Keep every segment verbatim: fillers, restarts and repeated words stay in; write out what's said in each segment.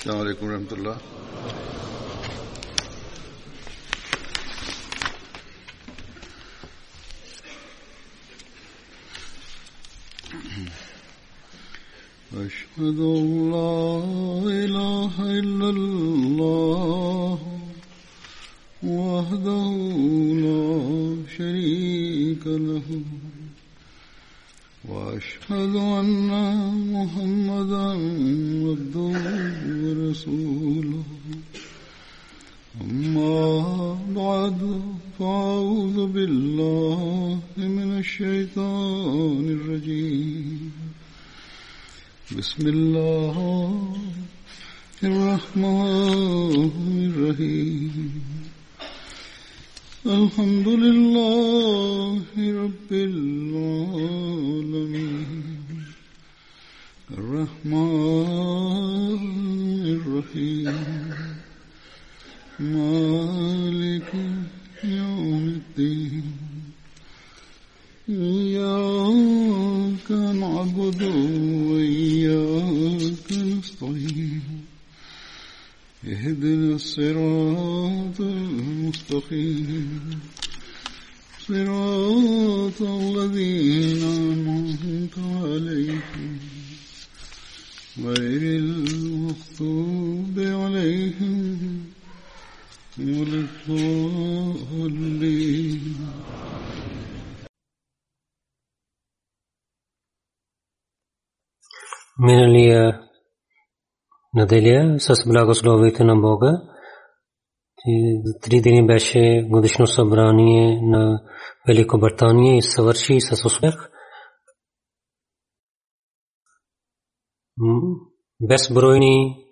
السلام عليكم ورحمة الله. أشهد أن لا إله إلا الله وحده لا شريك له وأشهد أن محمدًا عبده ورسوله أما بعد فأعوذ بالله من الشيطان الرجيم بسم الله الرحمن الرحيم الحمد لله رب العالمين الرحمن الرحيم مالك يوم الدين إياك نعبد وإياك نستعين اهدنا الصراط المستقيم صراط الذين أنعمت عليهم غير المغضوب عليهم ولا الضالين. Миналия неделя с благословите на Бога три дни беше годишно събрание на Великобритания и съвърши с успех. Безбройни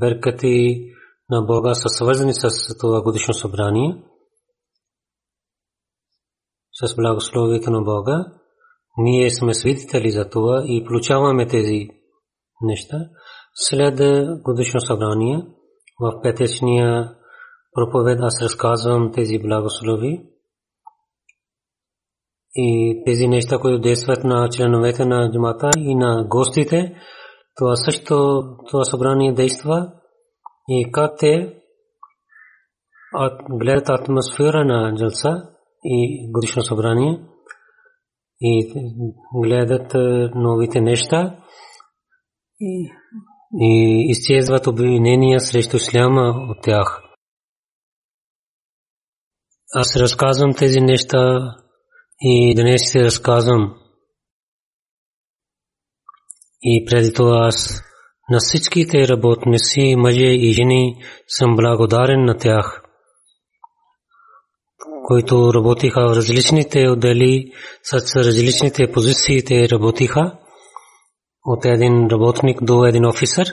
беркати на Бога са свързани с това годишно събрание. С благословите на Бога ние сме свидетели за това и получаваме тези неща. След годишно събрание в петъчния проповед аз разказвам тези благослови и тези неща, които действат на членовете на джамата и на гостите. Това също това събрание действа и как те гледат атмосфера на джалса и годишно събрание и гледат новите неща и и изчезват обвинения срещу исляма от тях. Аз разказвам тези неща и днес се разказвам. И преди това аз на всичките работници, мъже и жени съм благодарен на тях, които работиха в различните отдели, с различните позиции те работиха. От един работник до един офисър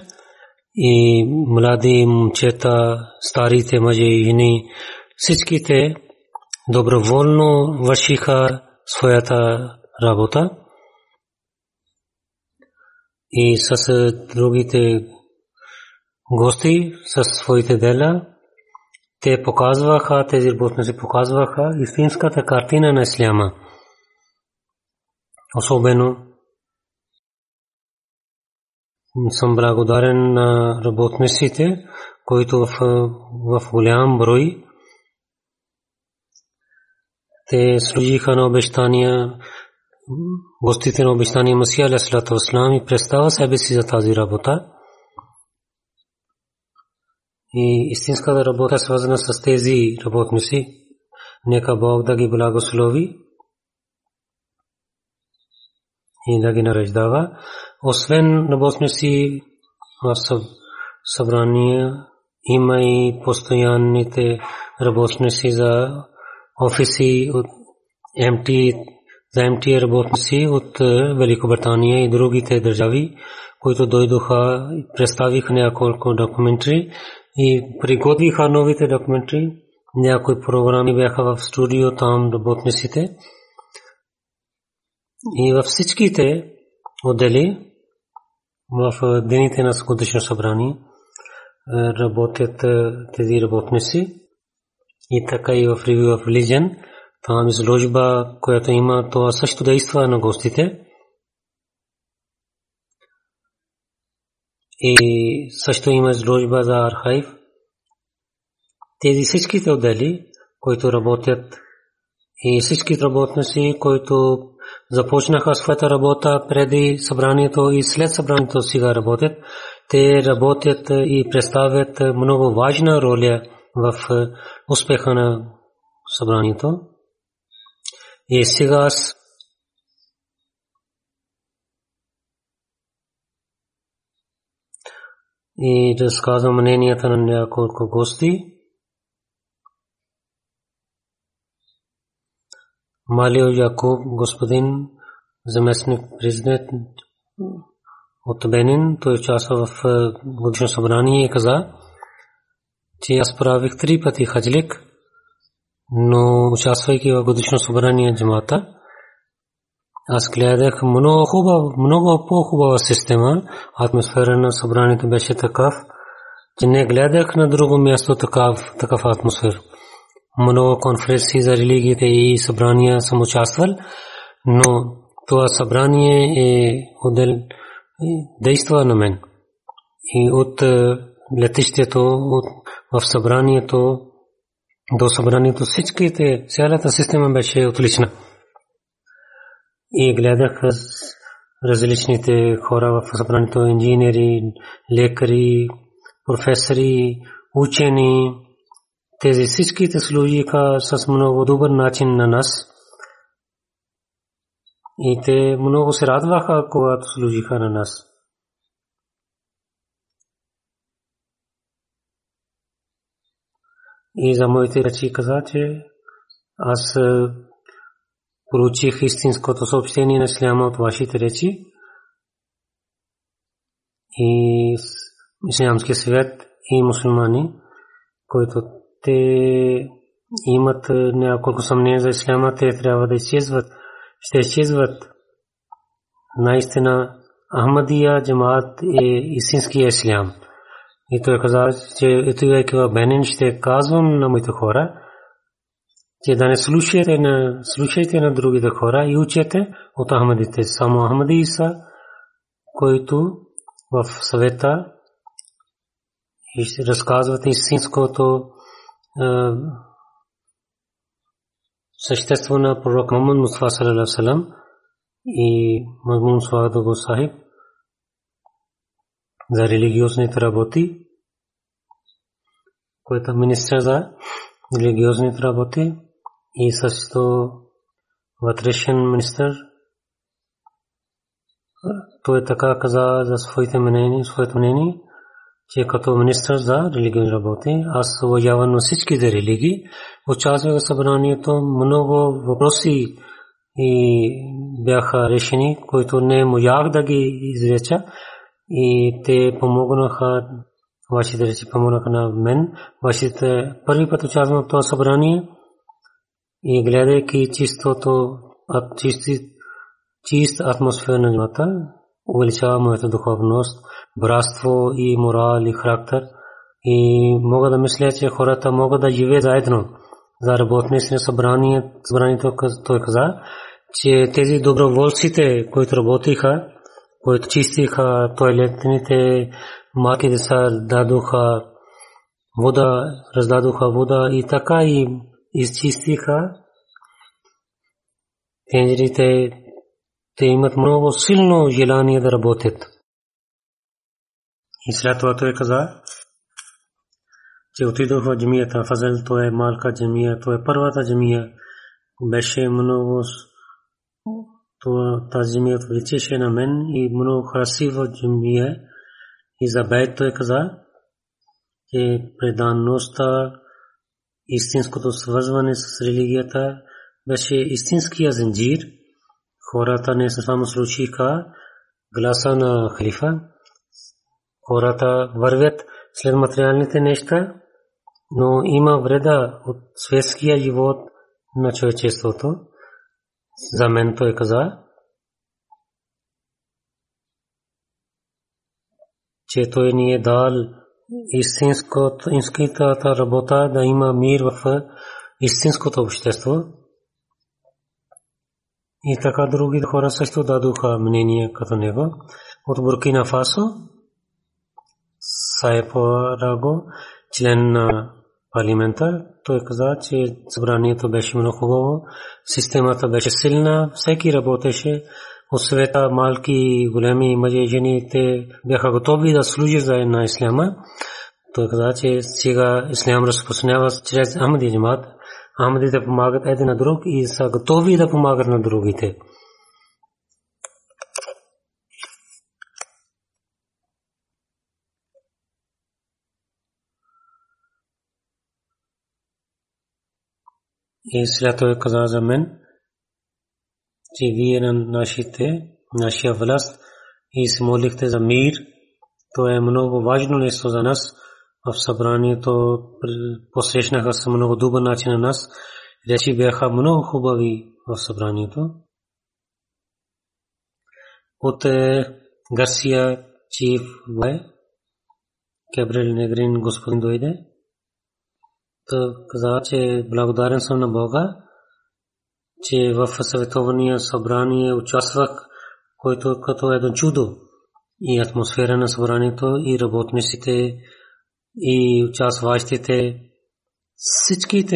и млади момчета, старите мъже и жени, всичките доброволно вършиха своята работа и с другите гости, с своите дела. Те показваха, тези работници показваха истинската картина на исляма. Особено съм благодарен на работниците, които в, в голям брой те служиха на обещания, гостите на обещания Масия алейхи салату ва салам и представя себе си за тази работа. И истинската работа е свързана с тези работници. Нека Бог да ги благослови и да ги нареждава. Освен работници в събрание, има и постоянните работници за офиси, за ем ти работници от Великобритания и другите държави, които дойдоха и представиха няколко документари и приготвиха новите документари. Някои програми бяха в студио там работниците. И във всичките отдели в дените на годишно събрание работят тези работници и така и в Review of Religion. Там изложба, която има, това също действа на гостите. и също има Рош базар, Хайф. Тези всичките отдели, които работят, и всичките работници, които започнаха своята работа преди събранието и след събранието сега работят, те работят и представят много важна роля в успеха на събранието. И сега и разказвам мненията на няколко гости. Малио Якуб, господин заместник президент от Бенин, той участва в годишно събрание и каза, че аз правих три пъти хаджлик, но участвайки в годишно събрание джамата, аз гледах много хубава, много по-хубава система. Атмосфера на събранието беше такав, че не гледах на друго място такав, такав атмосфера. Много конференции за религиите и събрания съм участвал, но това събрание е отдел действа на мен. И от летището, от в събранието до събранието всичките, цялата система беше отлична. И гледах различните хора в събранието, инженери, лекари, професори, учени. Тези всичките служиха с много добър начин на нас. И те много се радваха, когато служиха на нас. И за моите речи каза, че аз проучих истинското съобщение на исляма от вашите речи. И ислямския свят и мусулмани, които те имат няколко съмнения за исляма, те трябва да изчезват. Ще изчезват. Наистина, Ахмадия джамаат е истинския ислям. И той каза, че отивайки в Бенин, ще казвам на моите хора, че да не слушайте на, слушайте на другите хора и учете от Ахмадите. Само Ахмади са, които в съвета разказват истинското същество на пророк Мухаммад Мустафа саллаллаху алейхи ва саллям и Мазмун Саадат Сахиб за религиозните работи, който министър за религиозните работи и също вътрешен министър. Той така каза за своите мнения, своите мнения, че като министър за религиозни работи, аз уважавам всичките религии, участвах в събранието, много въпроси и бяха решени, които не можах да ги изреча и те помогнаха, вашите речи помогнаха на мен. Вашите първи път участвах в това събрание и гледайки чистото, чист атмосфера на джамата, увеличава моята духовност, братство и морал и характер. И мога да мисля, че хората могат да живеят заедно. За работници на събранието той каза, че тези доброволците, които работиха, които чистиха тоалетните, малки деца дадоха вода, раздадоха вода и така и изчистиха тенджерите. Те имат много силно желание да работят. И след това той каза, че отидох в джамията Фазъл, той е малка джамия, той е първата джамия. Беше много, тази джамия отвличеше на мен и много красива джамия. И за бед той каза, че преданността, истинското свързване с религията беше истинския зенджир. Хората не само слушаха гласа на халифа, хората вървят след материалните неща, но има вреда от светския живот на човечеството. За мен той каза, че той ни е дал истинската работа да има мир в истинското общество. И така други хора също дадоха мнение като него. От Буркина Фасо Сайфараго, член на парламента, той каза, че събранието беше много хубаво, системата беше силна, всеки работеше, от света малки, големи мъже, жени, те бяха готови да служат за една исляма. Той каза, че сега ислям разпространява чрез Ахмади джамаат, Ахмадите помагат един на друг и са готови да помагат на другите. И след това каза за мен, че вие на нашите, нашия власт и се молихте за мир. То е много важно нещо за нас. В събранието посрещнаха се много добър начин на нас. Речи бяха много хубави в събранието. От Гарсия Чиф Бай, Габриел Негрин, господин дойде. Каза, че благодарен съм на Бога, че в съветовния събрание участвах, който като едно чудо и атмосфера на събранието и работниците и участващите, всичките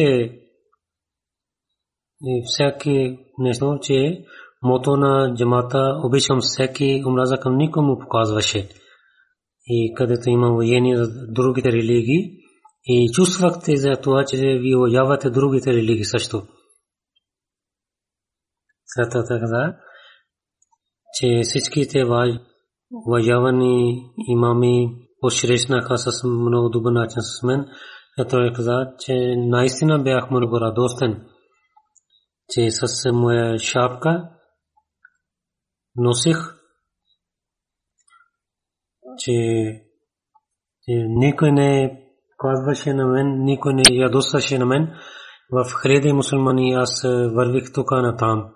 и всяки нещо, че мото на джамата обичам всеки, омраза към никому показваше. И където има воени за другите религии, и чувствахте за това, че ви уважавате другите религии също. След това каза, че всичките уважавани имами посрещнаха с много добър начин с мен. Той каза, че наистина бях много радостен, че с моя шапка носих, че никой не казваше на мен, никой не ядосваше на мен. В хреди мусулмани аз вървих тук на там.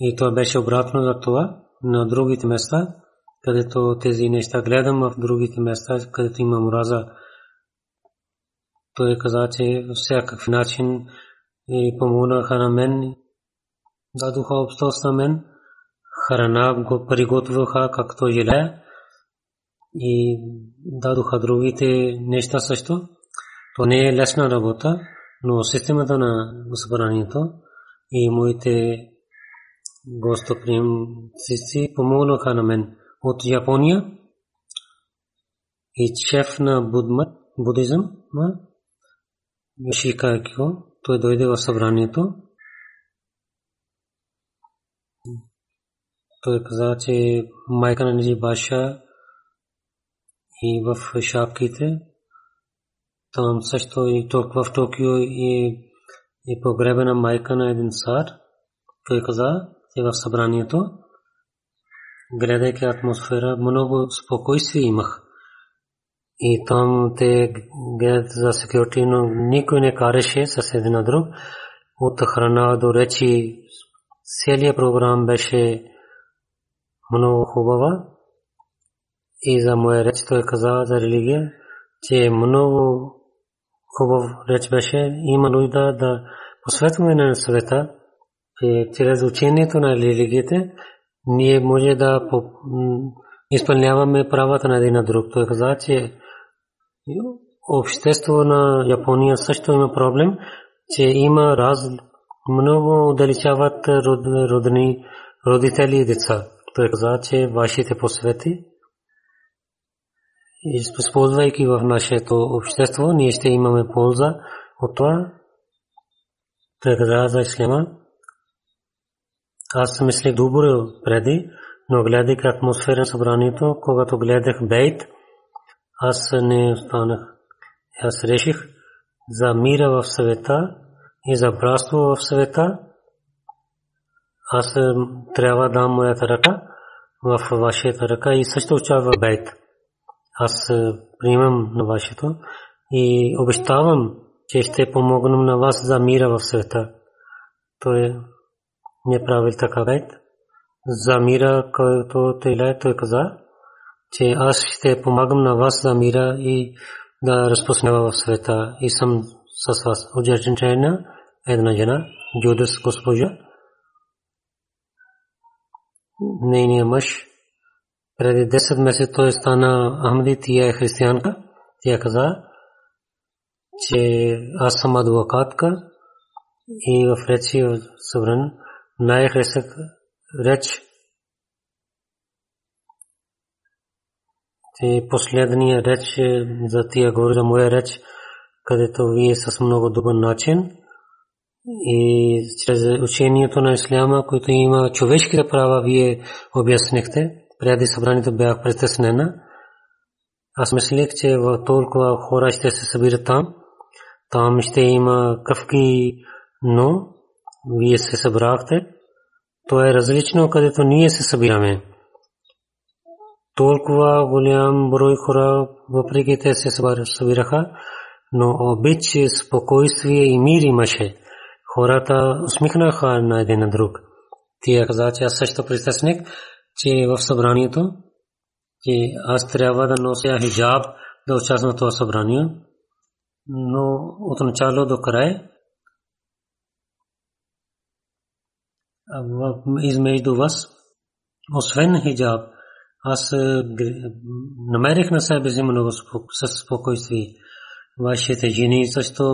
И това беше обратно за това на другите места, където тези неща гледам, в другите места, където има омраза. Той каза, че всякакъв начин помогнаха на мен, дадоха обстоятелства на мен, храна го приготвяха както желая и дадоха другите неща също. То не е лесна работа, но системата на събранието и моите гостоприемци помогнаха на мен. От Япония и шеф на будизъм Йошика Кио, той дойде в събранието. Той каза, че майка на Ниджи Баша и в шапките там също и в Токио и погребена майка на един цар. Той каза, че в събранието гледайки атмосфера, много спокойствие имах. И там те гледат за секюрити, но никой не кареше с един на друг. От храна до речи, целият програм беше много хубава. И за моя реч той каза за религия, че много хубав реч беше. Има нужда да посветваме на света, че чрез учението на религиите ние може да изпълняваме правата на един на друг. Той каза, че обществото на Япония също има проблем, че има раз много отдалечават родни, родители и деца. Той каза, че вашите посвети, използвайки в нашето общество, ние ще имаме полза от това. Той каза за исляма. Аз мислех добро преди, но гледах атмосфера на събранието, когато гледах бейт, аз не останах. Аз реших за мира в света и за братство в света. Аз трябва да дам моята ръка в вашата ръка и също участвам в бейт. Аз приемам на вашето и обещавам, че ще помогнем на вас за мира в света. То е не правил така бейт. За мира, който той, той каза, че аз ще помагам на вас за мира и да разпространява в света. И съм с вас. От Аржентина една жена, Джудас госпожа, нейният мъж преди десет месеца той стана ахмади, тя е християнка. Тя каза, че аз съм адвокатка и в речи събран най-хресък реч. Те последния реч за тия говори за моя реч, където вие с много добър начин и чрез учението на исляма, който има човешките права, вие обяснихте. Преди събранието бях притеснена. Аз мислех, че толкова хора ще се събират там. Там ще има къвки, но вие се събрахте. То е различно, където ние се събираме. Толкова голям брой хора, въпреки те се събираха, но обич, спокойствие и мир имаше. Хората усмихнаха на един на друг. Тя каза, че аз също притесних, че в събранието, че аз трябва да нося хиджаб да участвам в това събрание, но от начало до края измежду вас, освен хиджаб, аз намерих на себе си много със спокойствие. Вашите жени също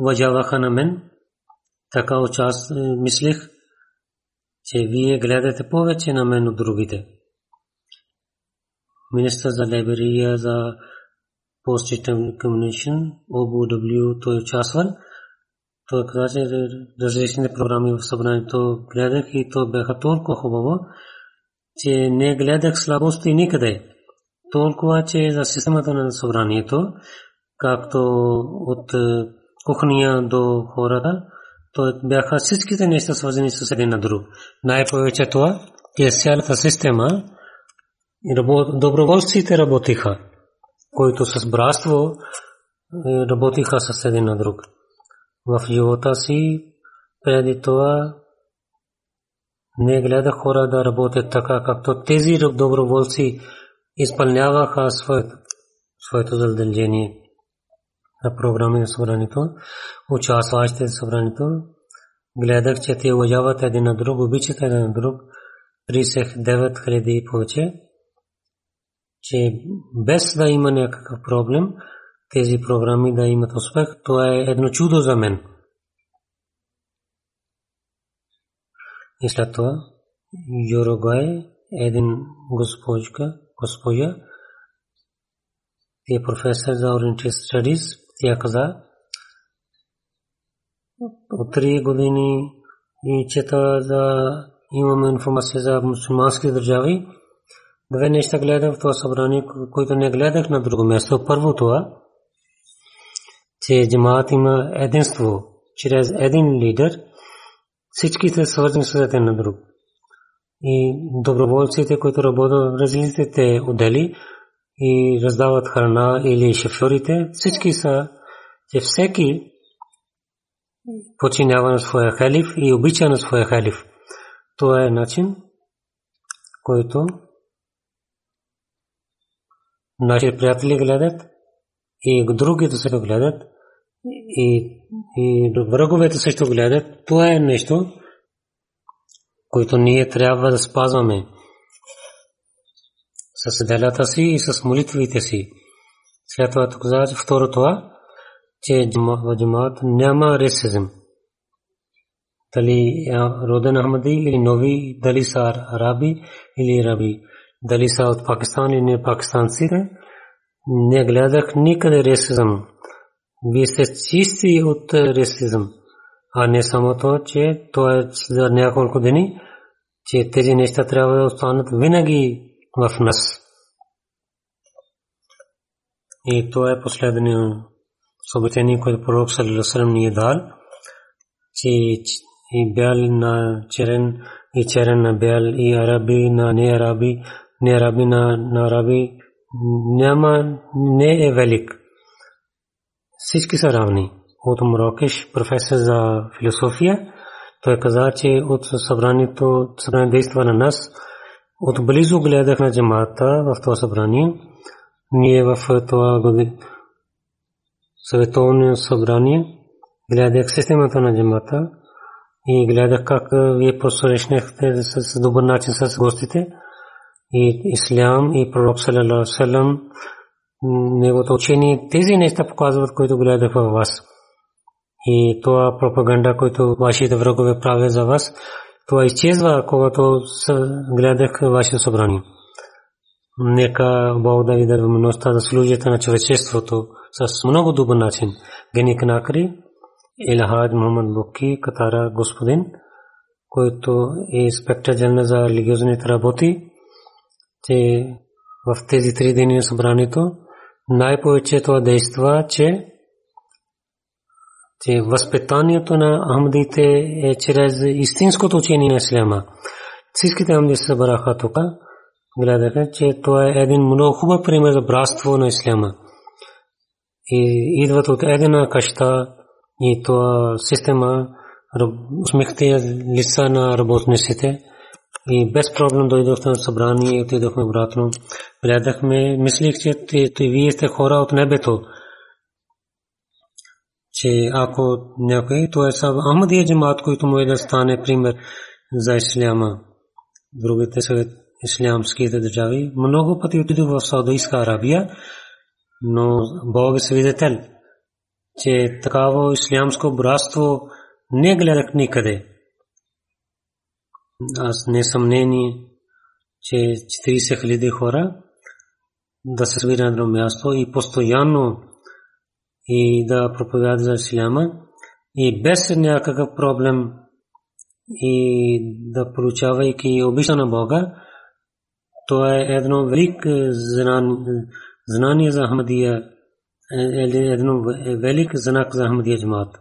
уважаваха на мен. Така мислих, че вие гледате повече на мен от другите. Министър за либерия, за Post-System Communication, О Б В, той участвал. Той каза, че различните програми в събранието гледах и то бяха толкова хубаво, че не гледах слабости никъде. Толкова, че за системата на събранието, както от кухня до хората, то бяха всичките неща свързани с един на друг. Най-повече това, че цялата система, доброволците работиха, които с братство работиха с един на друг. В живота си, преди това, не гледах хора да работят така, както тези доброволци изпълняваха своето задължение на програми на събранието, участващите в събранието. Гледах, че те уважават един на друг, обичат един на друг. тридесет и девет хиляди и повече, че без да има някакъв проблем, тези програми да имат успех, това е едно чудо за мен. И след това, Юрогай, един госпожа, е професор за Oriental Studies, тя каза, от три години и чета за имаме информация за мусулмански държави. Две неща гледах в това събрание, които не гледах на друго място. Първо това, че джамаат има единство, чрез един лидер, всичките свързани с един на друг. И доброволците, които работят в различните отдели и раздават храна или шофьорите, всички са, че всеки подчинява на своя халиф и обича на своя халиф. Това е начин, който нашите приятели гледат и другите също гледат и, и враговете също гледат. Това е нещо, което ние трябва да спазваме с делята си и с молитвите си. След това тук каза, второ това, че в джамаат няма расизъм. Дали роден ахмади или нови, дали са араби или араби, дали са от Пакистан или не пакистанците, не гледах никъде расизъм. Вие сте чисти от расизъм. А не само това, че това е за няколко дни, че тези неща трябва да останат винаги в нас. И това е последния съобщение, което пророк саллаллаху алейхи ва саллям ни е дал, че и бял на черен, и черен на бял, и араби на не араби, не араби на, на араби, няма, не е велик. Всички са равни. От Мрокеш, професор за философия, той каза, че от събранието, събрание действа на нас. От близо гледах на джамаата в това събрание. Ние в това година световно събрание гледах системата на джамаата и гледах как вие посрещнахте с добър начин с гостите и ислям и пророк саллалаху алейхи ва саллям неговото учение, тези неща показват, които гледат в вас. И това пропаганда, която вашите врагове правят за вас, това изчезва, когато гледах ваше събрание. Нека Бог да ви даде възможност да служите на човечеството с много добър начин. Гени Канакри, Елхадж Мохамед Букки, Катара господин, който е инспектор дженерал за религиозните работи, че в тези три дни на събранието най-повече това действа, че че възпитанието на ахмадите е чрез истинското учение на исляма. Всичките ахмади се събраха тук, гледаха, че това е един много хубав пример за братство на исляма. И идват от една къща и това система, усмихнатите лица на работниците, и без проблем дойдохме на събрание и отидохме обратно. Гледахме, мислих, че вие сте хора от небето. Че ако някой, то е сам Ахмадия джамаат, който може да стане пример за исляма. Другите са ислямските държави. Много пъти отидох в Саудитска Арабия, но Бог е свидетел, че такава ислямско братство не гледах никъде. Аз не съмнени, че четирийсет хиляди хора да се събират на едно място и постоянно и да проповядат за исляма и без някакъв проблем и да получавайки обича на Бога, то е едно велико знание за Ахмадия, едно велико знак за Ахмадия джамаат.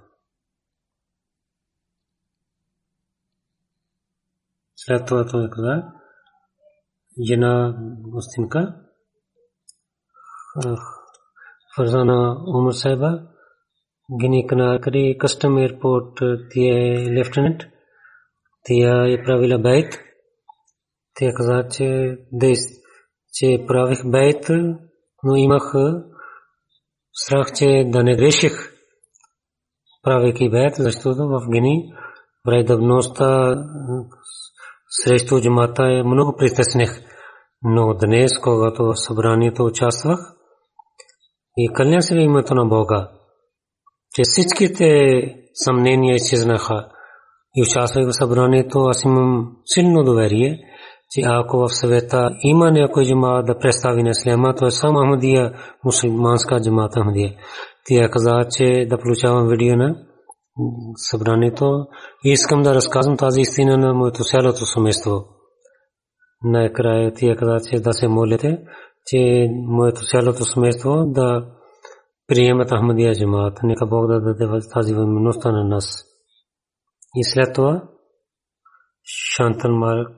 След това той каза, една гостинка, Фарзана Умар Сайба, Гини Канакри, Кастъм Аирпорт, тия е лефтенант, тия е правила байт, тия каза, че правих байт, но имах страх, че да не греших, правейки байт, защото в Гини враждебността срещу джамата е много притеснех, но днес, когато в събранието участвах, и кълня се в името на Бога, че всичките съмнения изчезнаха и участвах в събранието, аз имам силно доверие, че ако в света има някой джамаат да представи на исляма, то е сам Ахмадия, мусулманска джамаат Ахмадия. Тя каза, че да получавам видео на събранието и искам да разказвам тази истина на моето селото семейство. Накрая тя каза, че да се молите, че моето селото семейство да приемат Ахмадия джамаат. Нека Бог да даде тази възможност на нас. И след това Шантан Марк,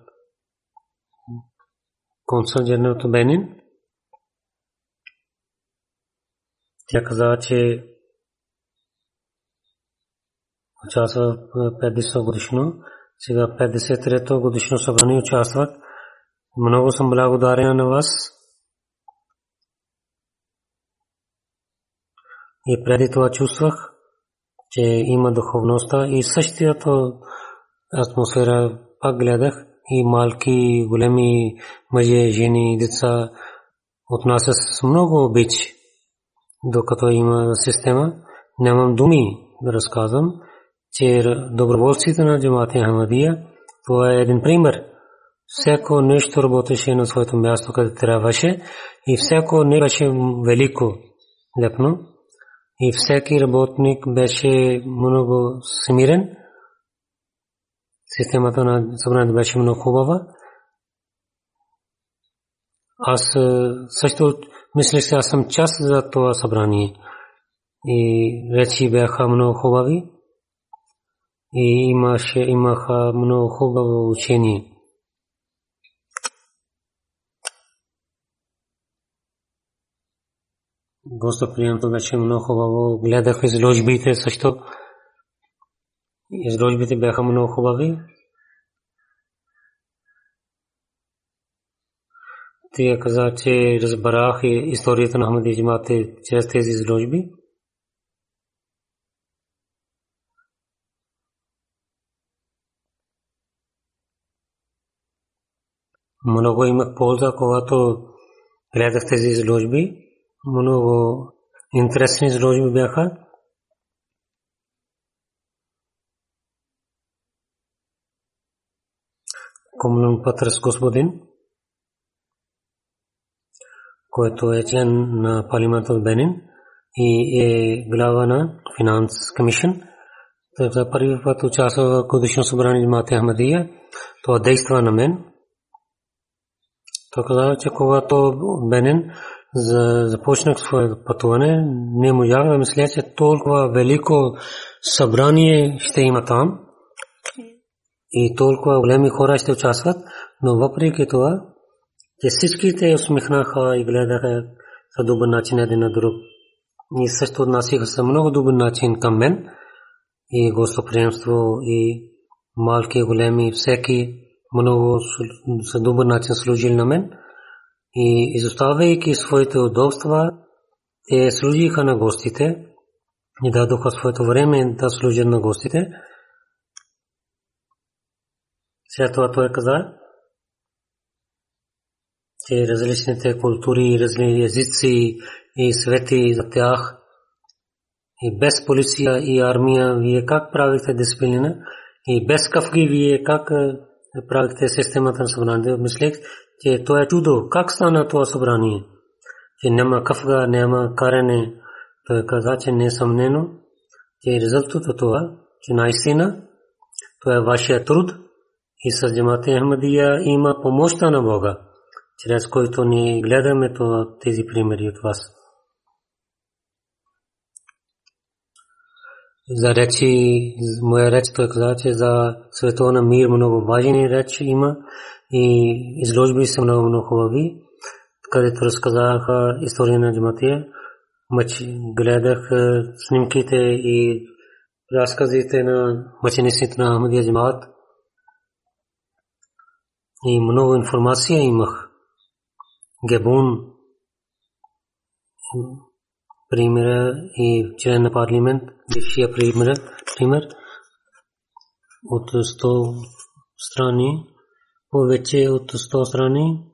консул дженерал от Бенин, тя каза, че участвах петдесет годишно, сега петдесет и трето годишно събрание участвах. Много съм благодарен на вас. И преди това чувствах, че има духовността и същото атмосфера пак гледах и малки, големи мъже, жени, деца отнасят с много обич. Докато има система, нямам думи да разказвам, че доброволците на джамаат Ахмадия, това е един пример. Всяко нещо работеше на своето място, където трябваше, и всяко не беше велико, лепно. И всеки работник беше много смирен. Системата на събранието беше много хубава. Аз също мислех, че аз съм част за това събрание. И речи бяха много хубави. И имаше, имаха много хубаво учение. Гостоприемството беше много хубаво. Гледах изложбите също. Изложбите бяха много хубави. Тя каза, че разбрах историята на Ахмадия джамаат чрез тези изложби. много имах полза, когато гледах тези изложби. Много интересни изложби бяха. Комлен Патрас Господин, който е член на парламента от Бенин и е глава на Финанс Комисън. Той за първи път участва в годишно събрание на Джамаат Ахмадия. Това действа на мен. Той каза, че когато Бенин започнах своето пътуване, не можах да мисля, че толкова велико събрание ще има там и толкова големи хора ще участват, но въпреки това, че всичките усмихнаха и гледаха за добър начин един на друг. И също отнасяха се много добър начин към мен и гостоприемство и малки, големи, всеки много за добър начин служили на мен. И изоставяйки своите удобства, те служиха на гостите и дадоха своето време да служат на гостите. След това той каза, че различните култури, различни езици и свети за тях, и без полиция и армия, вие как правите дисциплина, и без кафки, вие как правите системата на събрание. Мислех, че то е чудо, как стана това събрание, че няма кафка, няма каране. Той каза, че несъмнено, че резултат от това, че наистина, то е вашия труд, и с Джамаат Ахмадия има помощта на Бога, чрез който ние гледаме тези примери от вас. За речи, моя реч, той каза, че за световна мир много важни речи има и изложби са много, много хубави, където разказаха история на Джаматия. Гледах снимките и разказите на мъчениците на Ахмадия Джамаат. И много информация имах. Гебун, пример, и член на парламент, бившия пример, пример от сто страни, повече от сто страни,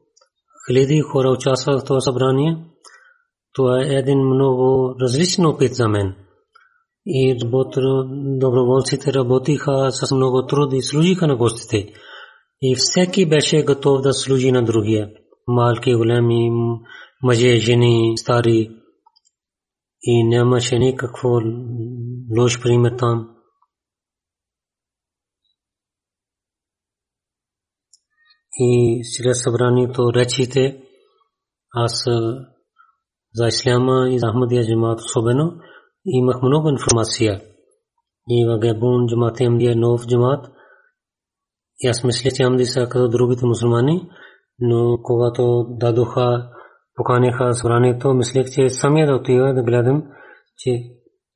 хиляди хора участваха в това събрание. Това е един много различен опит за мен. И доброволците работиха с много труд и служиха на гостите. И всеки беше готов да служи на другия. Малки, големи, мъже, жени, стари. И нямаше никакво лош пример там. И чрез събранието речите, аз за Исляма и за Ахмадия Джамаат особено имах много информация. И в Габон Джамаат Ахмадия е нов Джамаат. И аз мисля, че Ахмади са като другите мусулмани, но когато дадоха, поканиха събранието, мислех, че самия да отива да гледам, че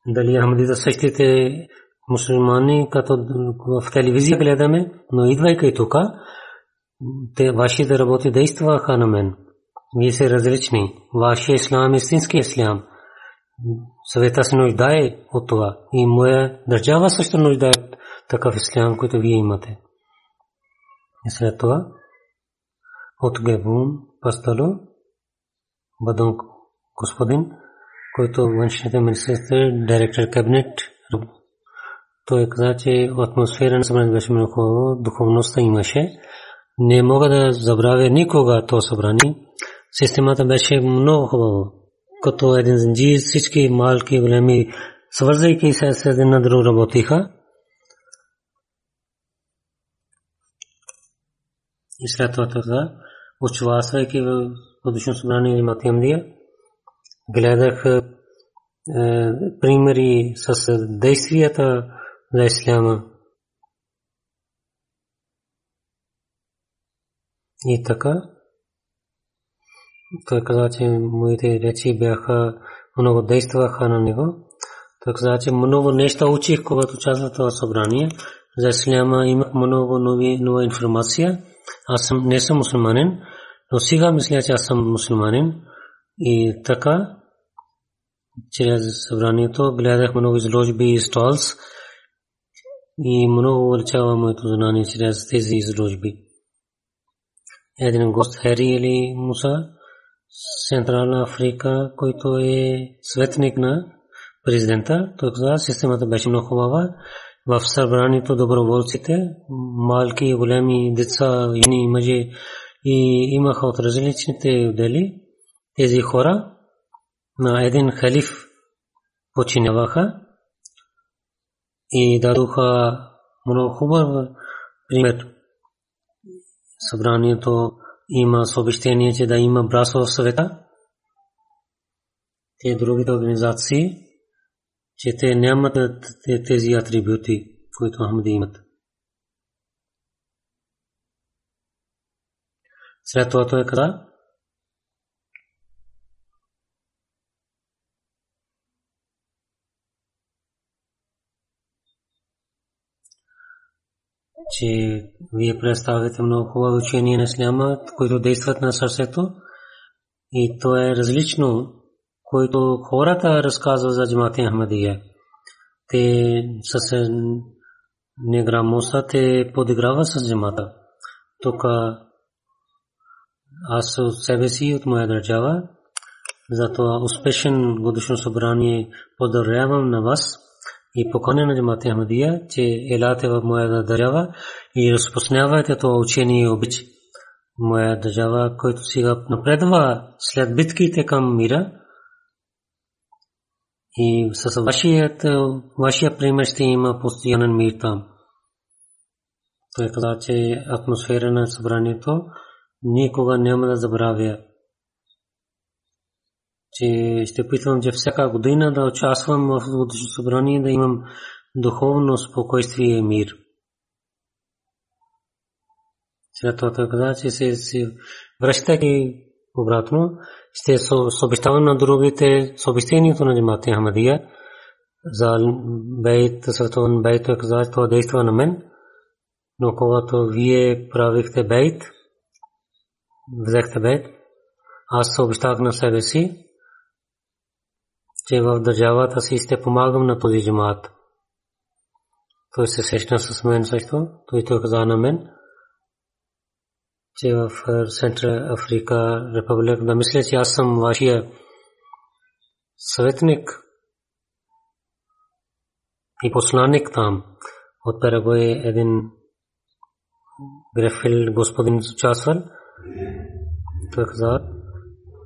дали Ахмади са същите мусулмани, като в телевизия гледаме, но идвайка и тук, те вашите работи действаха на мен. Вие са различни. Вашия ислам е истински ислам. Съвета се нуждае от това. И моя държава също нуждае такъв ислам, който вие имате. И след това от Гебун Пастало Бадон Господин, който външните министри, директор кабинет, той каза, че атмосфера на събрание беше много хубаво, духовността имаше. Не мога да забравя никога то събрание. Системата беше много хубава. Като един зинджир, всички малки, големи, свързвайки се с един на друг работиха. И след това това, участвайки в годишно събрание на Джамаат Ахмадия, гледах примери с действията за исляма. И така, той каза, че моите речи бяха, много действаха на него. Той каза, че много неща учих, когато участвах в това събрание. За исляма имах много нова информация. Аз не съм мусулманин, но сега мисля, че аз съм мусулманин. И така, чрез събранието гледах много изложби и столс и много увеличава моето знание чрез тези изложби. един гост Хери или Муса, Централна Африка, който е светник на президента. Тогава системата беше много хубава. В събранието доброволците, малки и големи деца, жени и мъже, и имаха от различните отдели. Тези хора на един халиф починяваха и дадоха много хубав пример. Събранието има съобщение, че да има братство в света. Те другите организации, че те нямат тези атрибути, които Ахмади имат. След това той каза, че вие представите много хубаво учение на исляма, които действат на сърцето, и то е различно, което хората разказват за джамаат Ахмадия. Те с неграмотността те подиграват с джамата. Тук аз от себе си, от моя държава, затова успешен годишно събрание подарявам на вас и поканя на джамаат Ахмадия, че елате в моята държава и разпространявате това учение и обич. Моя държава, който сега напредва след битките към мира, и с вашия пример ще има постоянен мир там. Той каза, че атмосфера на събранието никога няма да забравя. Че ще питам, че всяка година да участвам в годишно събрание, да имам духовно спокойствие и мир. След това той каза, че се връщайки обратно, ще съобщавам на другите съобщението на джамаат Ахмадия. За бейт, световен бейт, той каза, това действа на мен. Но когато вие правихте бейт, взехте бейт, аз съобщах на себе си, че в държавата си ще помагам на този джамаат. Той се срещна с мен също, той той каза на мен, че в Централна Африка република, да мисля, че аз съм вашия съветник и посланник там. От Парагвай един грефил господин участвал. Той каза,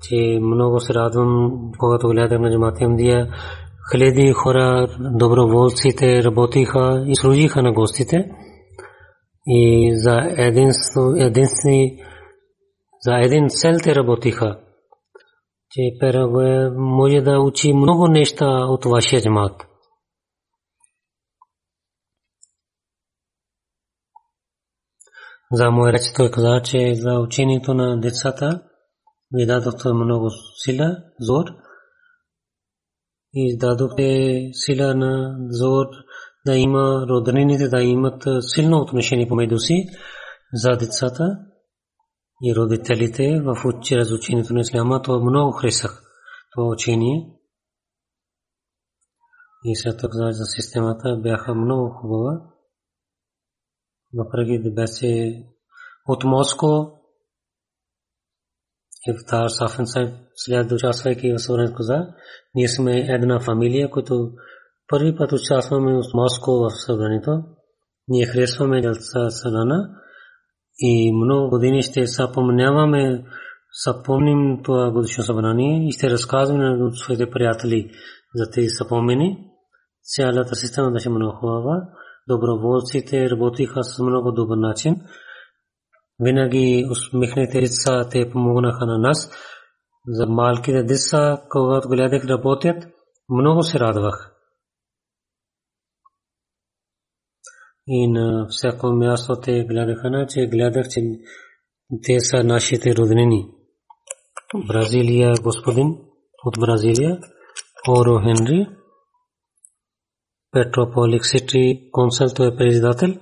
че много се радвам, когато гледам на джамаат Ахмадия. Хиляди хора, доброволците работиха и служиха на гостите. И за един цел те работиха, че Парагвай може да учи много неща от вашия джамаат. За моя реч той каза, че за учението на децата ви дадохте много сила, зор, и дадохте сила на зор, да има роднините, да имат силно отношение помежду си за децата и родителите в учението на исляма. Това много харесах, това учение. И след това за системата бяха много хубава. Въпреки да беше от Моско, Ефтар Сафенсайд, след да участвайки в съвременната коза, ние сме една фамилия, която първи път участваме от Моско в събранието. Ние харесваме Джалса Салана и много години ще съпомняваме, съпомним това годишно събрание и ще разказваме на своите приятели за тези съпомени. Цялата система беше много хубава. Доброволците работиха с много добър начин. Винаги усмихнете лица, те помогнаха на нас. За малките деца, когато гледах работят, много се радвах. И на всяко място те гледаха на, че гледах, че те са нашите роднини. Бразилия, господин от Бразилия, Оро Хенри, Петрополик Сити консул, той е председател.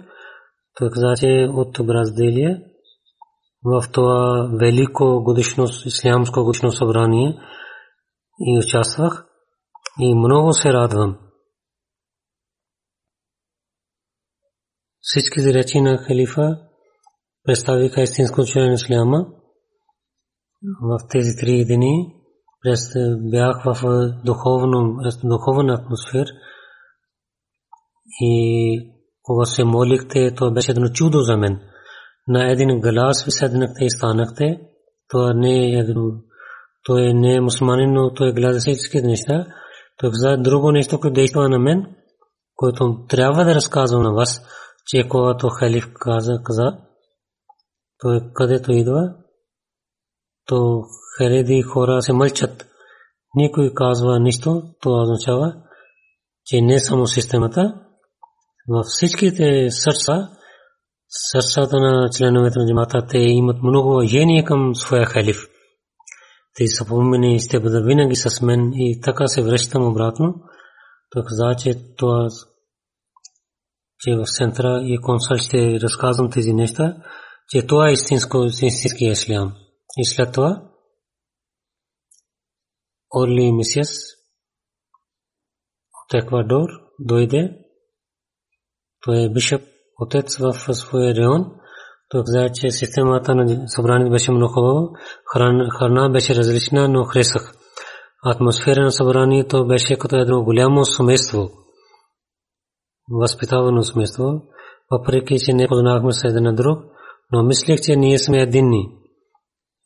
Той каза, че от Бразилия в това велико годишно ислямско годишно събрание и участвах и много се радвам. Всички речи на халифа представиха истинско учение на Исляма. В тези три дни бях в духовна атмосфера и когато се молихте, то беше едно чудо за мен. На един глас ви седнахте и станахте. То е не мусулманин, но той гледа всички неща. То е друго нещо, което действа на мен, което трябва да разказвам на вас, че когато халиф каза, то където идва, то хереди хора се мълчат. Никой казва нищо, това означава, че не само системата, във всичките сърца, сърцата на членовете на джамата, те имат много уважение към своя халиф. Те са помени, сте бъда винаги с мен и така се връщам обратно. Той каза, че това, че в центъра и консул ще разказвам тези неща, че това е истински ислям. И след това, Орли Мисиас от Еквадор дойде. Той е бишоп, отец в своя район. Той каза, че системата на събранието беше много хубава. Храна беше различна, но хресах. Атмосфера на събранието беше като едно голямо семейство. Възпитавано семейство. Въпреки че не познавахме се един на друг, но мислех, че ние сме единни.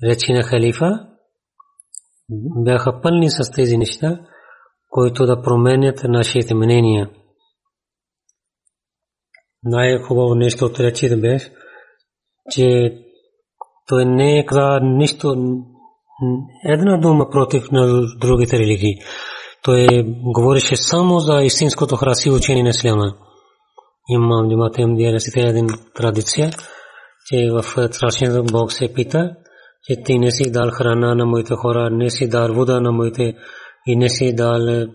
Речи на халифа бяха пълни с тези неща, които да променят нашите мнения. Най-хубаво нещо от речите беше, че той не каза нищо, една дума против на другите религии. Той говореше само за истинското храсиво учение на Исляма. Имам джамата Ахмадия разцитира една традиция, че в страшния Бог се пита, че ти не си дал храна на моите хора, не си дал вода на моите и не си дал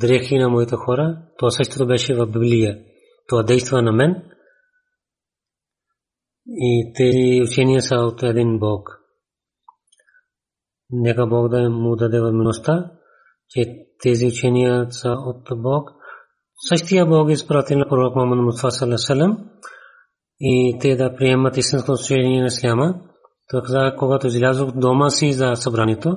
дрехи на моите хора. Това същото беше в Библия. Това действа на мен и тези учения са от един Бог. Нека Бог да му даде възможността, че тези учения са от Бог. Същия Бог изпратил на пророк Мухамед Мустафа саллаллаху алейхи ва саллям и те да приемат истинското учение на Исляма. Той каза, когато излязох дома си за събранието,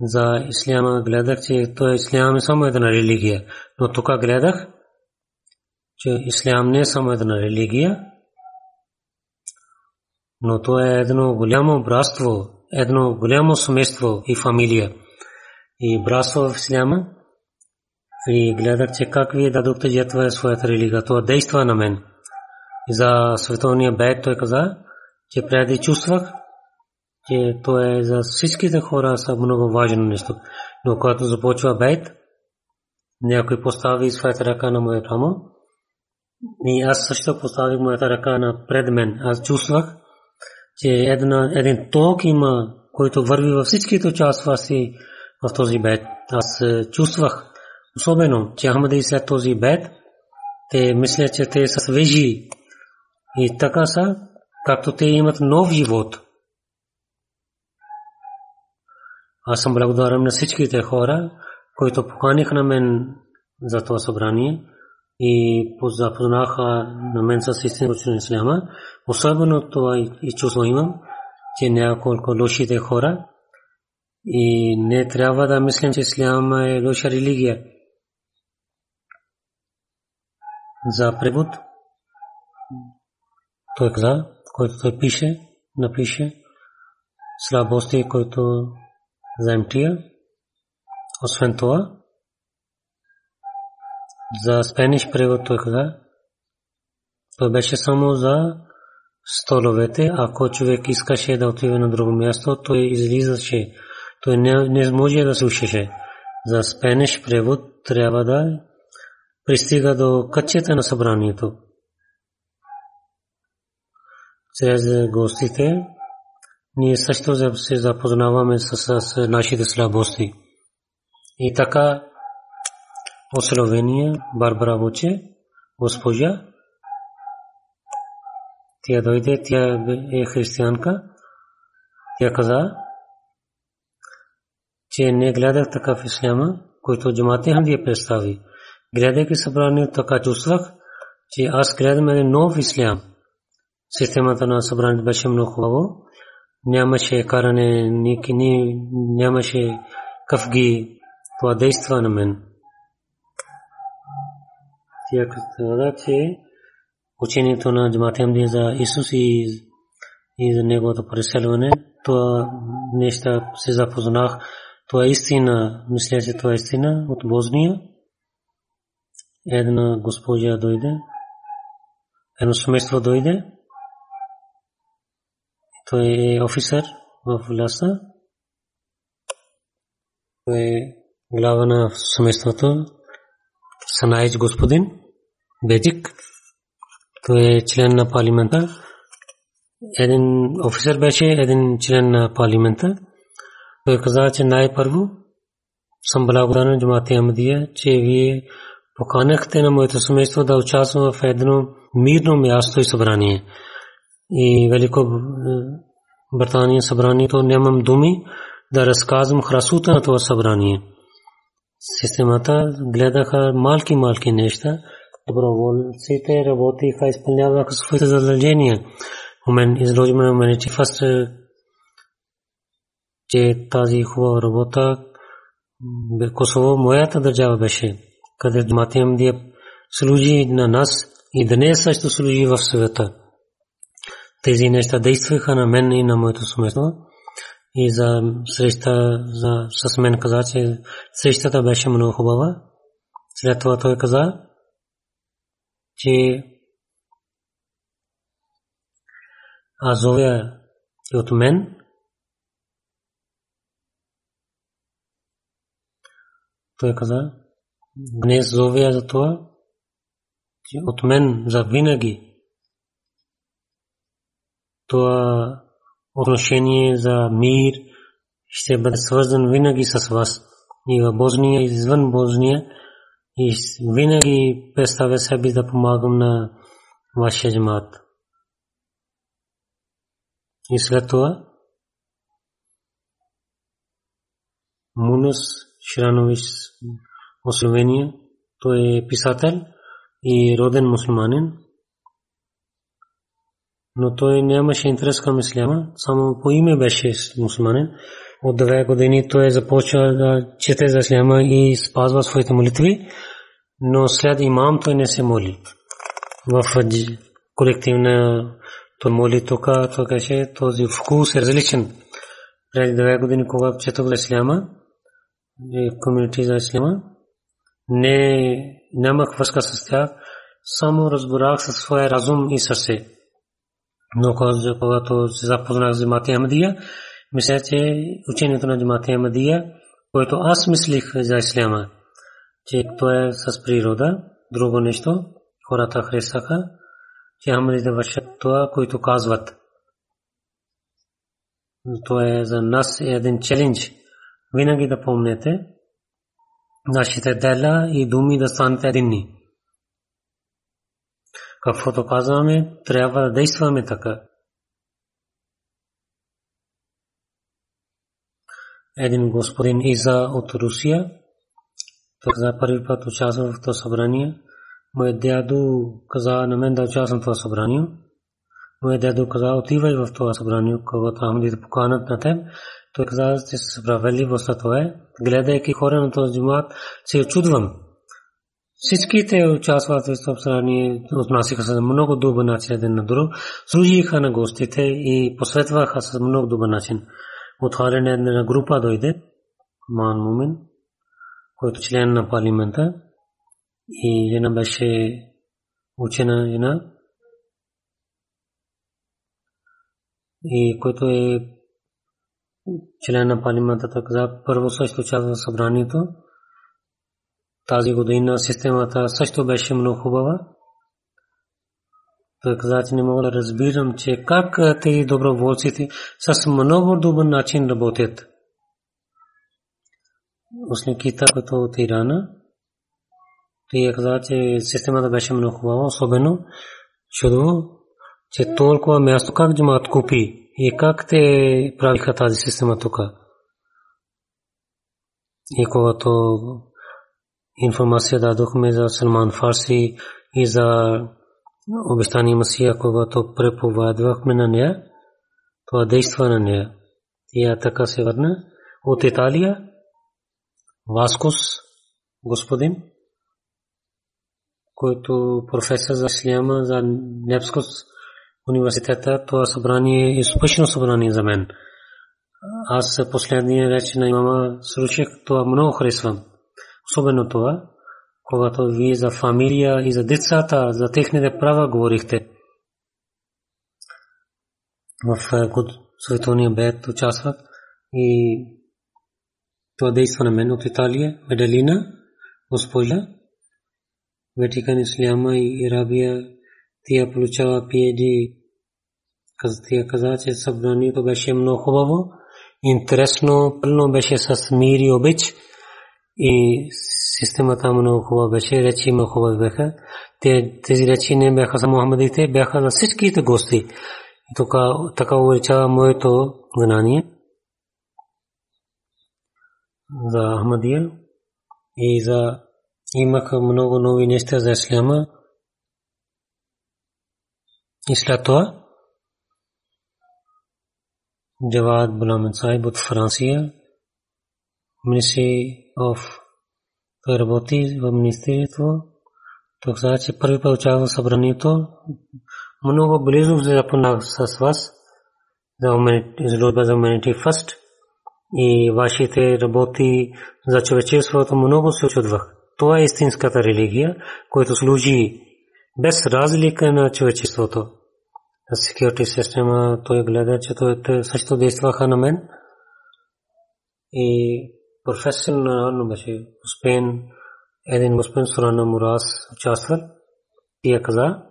за Исляма гледах, че той Ислям е само една религия. Но тук гледах, че Ислям не е само една религия, но то е едно голямо братство, едно голямо семейство и фамилия. И братство в Исляма. И гледах, че как вие дадохте жертва своята религия. Това действа на мен. За световния бед той каза, че преди чувствах, че то е за всичките хора са много важно нещо. Но когато започва бед, някой постави своята ръка на моята рамо. И аз също поставих моята ръка на пред мен. Аз чувствах, че една, един ток има, който върви във всичките участващи в този бед. Аз чувствах особено, че Ахмади след този бед, те мислят, че те са свежи. И така са, както те имат нов живот. Аз съм благодарен на всичките хора, които поканиха на мен за това събрание и запознаха на мен с истинството на Исляма. Особено това и чувство имам, че няколко лошите хора и не трябва да мислим, че Ислям е лоша религия. За превод той каза, който той пише, напише слабости, които заемтия. Освен това, за спениш превод той каза, той беше само за столовете. Ако човек искаше да отива на друго място, той излизаше. Той не, не може да слушаше. За спениш превод трябва да пристига до кътчета на събранието. Чрез гостите ние също се запознаваме с, с нашите слабости. И така от Словения Барбара Вуче, госпожа, тя дойде, тя е християнка. Тя каза, че не гледах така в Исляма, който джамата Ахмадия представи. Гледайки събранието, така чувствах, че аз гледам един нов ислям. Системата на събранието беше много хубаво. Нямаше каране, нямаше кафги. Това действа на мен. Тя казва, че учението на Джамат Ахмадия за Исус и за неговото преселване, това неща се запознах. Това е истина, мисля, че това е истина от Босния. Една госпожа дойде, едно семейство дойде. Той е офицер в властта. Той е глава на семейството. Санаич господин Бедик. Той е член на парламента. Един офицер беше, един член на парламента. Той каза, че най-първо съм благодарен на Джамат Ахмадия, че вие поканахте на моето семейство да участвам в едно мирно място и събрание. И Великобритания събранието нямам думи да разказвам красотата на това събрание. Системата гледаха малки-малки неща. Доброволците работиха, изпълняваха своите задължения. У мен изложено на мен, че фаст, че тази хубава работа Косово, моята държава беше, къде Джамат Ахмадия служи на нас и днес също служи в света. Тези неща действаха на мен и на моето семейство. И за среща с мен каза, че срещата беше много хубава. След това той каза, че азове от мен той каза, днес зове за това, че от мен за винаги това отношение за мир ще бъде свързан винаги с вас. И в Босния, и извън Босния, и винаги представя себе да помагам на вашия джамат. И след това Мунас Ширанович от Словения, той е писател и роден мусулманин. Но той нямаше интерес към исляма, само по име беше мусулманин. От две години той започва да чете за исляма и спазва своите молитви, но след имам той не се моли. В колективна той моли тока, той каже, този вкус е различен. Преди две години, когато чето в исляма, комьюнити за исляма, не нямах връзка с тях, само разборах със своя разум и сърце. Но когато се запознах с Джамат Ахмадия, мисля, че учението на Джамат Ахмадия, което аз мислих за исляма, че то е с природа, друго нещо, хората хресаха, че Ахмадите вършат това, което казват. То е за нас един челлендж. Винаги да помнете нашите дела и думи да станете единни. Каквото казваме, трябва да действаме така. Един господин Иза от Русия, той за първи път участва в това събрание. Моят дядо каза на мен да участвам в това събрание. Моят дядо каза, отивай в това събрание, когато Ахмадите поканат на теб. Той каза, че справедливостта това е. Гледайки хора на този джамат, се очудвам. Всичките участват в това събрание, отнасяха се много добър начин един на друг, служиха на гостите и посветваха се много добър начин. Отваряне на група дойде, Ман Мумин, който член на парламента, и жена беше учена жена, и който е член на парламента, той каза, първо също участва в събранието. Тази година системата също беше много хубава. Той каза, че не мога да разбирам, че как тези доброволците с много добър начин работят. Осникита, като от Ирана, той каза, че системата беше много хубава, особено чудо, че толкова място как джамат купи и как те правиха тази система тук. И когато информация дадохме за Салман Фарси и за обещания Масия, когато преповядвахме на нея, това действа на нея. Тя така се върна от Италия. Васкос, господин, който професор за исляма за Невскос университета, това събрание е успешно събрание за мен. Аз последния реч на имама сручих, това много харесвам. Особено това, когато вие за фамилия и за децата, за техните права говорихте. В световния бед участвах и това действа на мен от Италия, Меделина, госпожа, Ватикан, Исляма и Арабия. Тя получава пи ейч ди. Тя каза, че събранието беше много хубаво, интересно, пълно беше с мир и обич. И системата много хубава беше, речи много хубави бяха. Тези речи не бяха за мохамедите, бяха за всичките гости. Така увеличава моето знание за Ахмадия и за имах много нови неща за исляма. И след това Джавад Буламин Сайб от Франция, Ministry of работи в Министерство. Той каза, че първи получава събранието. Много близо се запознах с вас за Humanity First и вашите работи за човечеството, много се очудвах. Това е истинската религия, която служи без разлика на човечеството. Security система, той гледа, че той също действаха на мен. И професионално беше успен. Един господин Сурана Мурас участвал. Тия каза,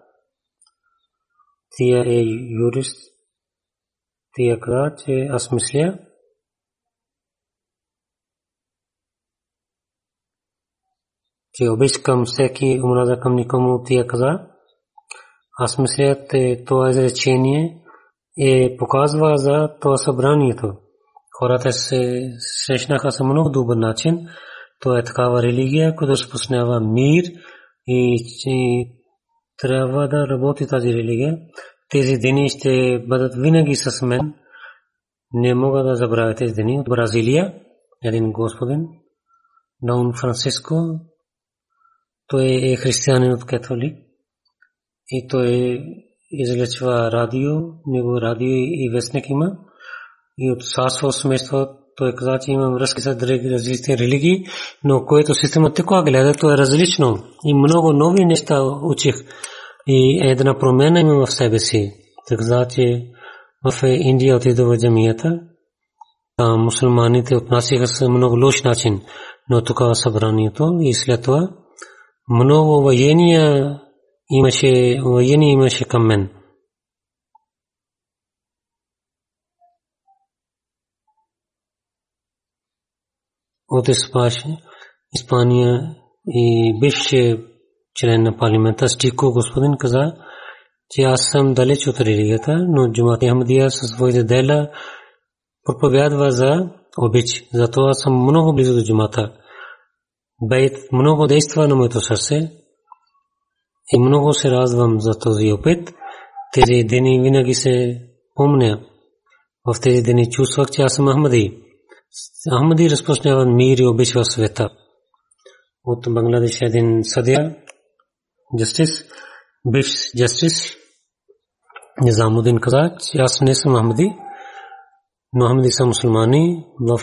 тия е юрист. Тия каза, че аз мисля, че обичкам всеки омраза към никому. Тия каза, аз мисля, че това изречение е показва за това събранието. Хората се срещнаха по много добър начин. Това е такава религия, която разпространява мир и трябва да работи тази религия. Тези дни ще бъдат винаги с мен. Не мога да забравя тези дни. От Бразилия, един господин, Дон Франциско, той е християнин от католик и той излъчва радио, него радио и вестник има. И от Сасво семейство той каза, че има връзки с различни религии, но което систематично гледа, то е различно. И много нови неща учих. И една промяна има в себе си. Той каза, че в Индия отидох в джамията. Мусулманите отнасяха се много лош начин, но тук събранието и след това много уважение имаше, уважение имаше към мен. От Испания и бивши член на парламента Стико господин каза, че аз съм далеч от религията, но Джамаат Ахмадия със своите дела проповядва за обич. Затова съм много близо до джамата. Бейт много действа на моето сърце и много се радвам за този опит. Тези дни винаги се помня. В тези дни чувствах, че аз съм Ахмади. Ахмади разпространяват мир и обич в света. От Бангладеш един съдия, джастис, бивш джастис, Низамудин каза, че аз не съм Ахмади, но Ахмади са мусулмани. В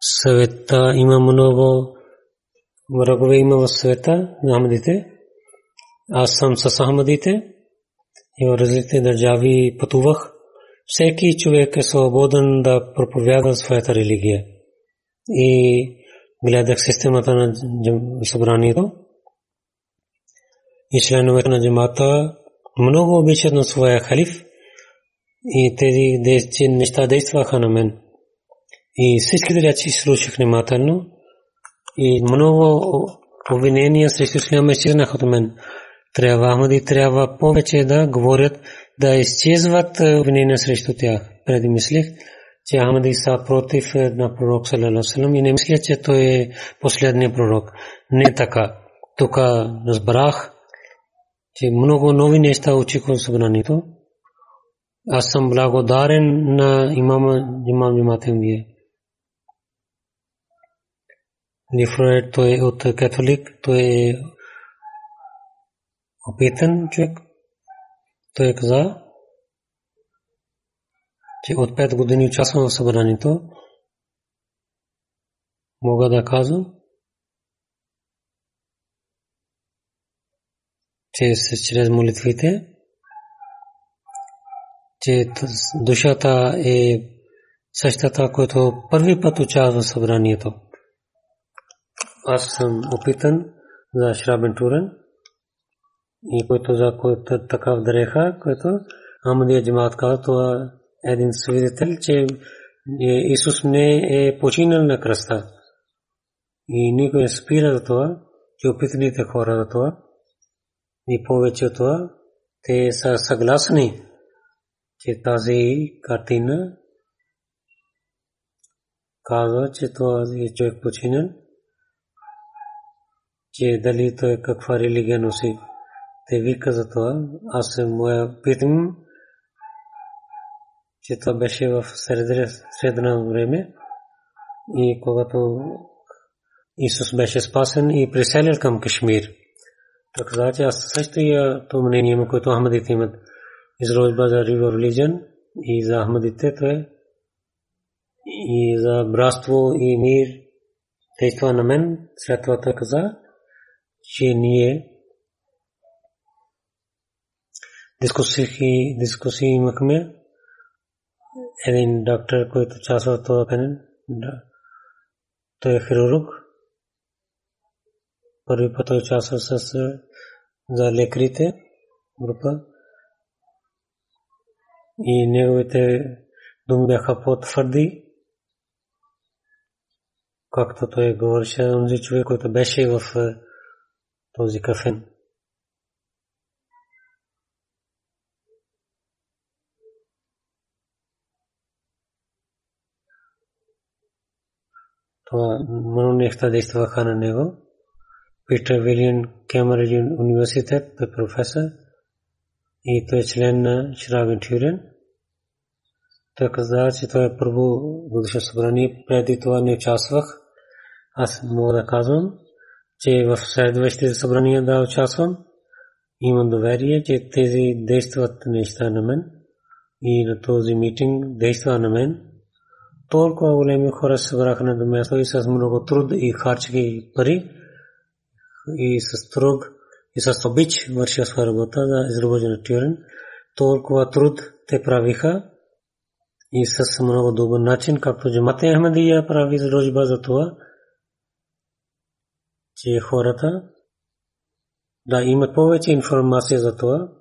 света има много врагове, има в света на Ахмадите. Аз съм с Ахмадите и в различни държави пътувах. Всеки човек е свободен да проповядва своята религия. И гледах системата на събранието и членовете на джамата много обичат на своя халиф и тези неща действаха на мен. И всичките речи слушах внимателно и много обвинения срещу исляма изчезнаха от мен. Трябва Ахмади, трябва повече да говорят, да изчезват обвинения срещу тях. Преди мислих, че Ахмади са против на пророк саллаллаху алейхи ва саллям и не мисля, че той е последният пророк. Не така. Тук разбрах, че много нови неща учих от събранието. Аз съм благодарен на имама имам Джаматин вие. Дифред той от католик, той опитен човек. Той каза, че от пет години участвам в събранието. Мога да казвам, че чрез молитвите, че душата е същата, която първи път участва в събранието. Аз съм опитан за Шрабен Турен и който за който такав дреха, който Ахмадия джамаат каза, това е един свидетел, че Исус не е починал на кръста. И никой не спира за това, че опитаните хора за това. И повече от това, те са съгласни, че тази картина казва, че този човек починал, че дали той каква религия носи. Те вика за това, аз се моя питам, че това беше в средно време и когато Исус беше спасен и преселил към Кашмир. Така каза, че аз също я то мнение има, което Ахмадите имат. Изрожба за River Religion и за Ахмадите то е и за братство и мир. Тейства на мен, след това така каза, че ние дискусии, дискусии имахме. Един доктор, който участва в това пенен, той е хирург. Първи път участва с за лекарите група и неговите думи бяха по-твърди, както той говореше на този човек, който беше в този кафен. Това много неща действаха на него. Питър Вилиан, Кембридж университет, той е професор и той е член на Шрабен Турен. Той каза, че това е първо годишно събрание, преди това не участвах. Аз мога да казвам, че в следващите събрания да участвам. Имам доверие, че тези действат неща на мен и на този митинг действа на мен. Толкова големи хора събраха на място и с много труд и харчки пари. И с труд, и с обич върши своя работа за изработване на Турен. Толкова труд те правиха и с много добър начин, както Джамаат Ахмадия прави изложба за това, че хората да имат повече информация за това.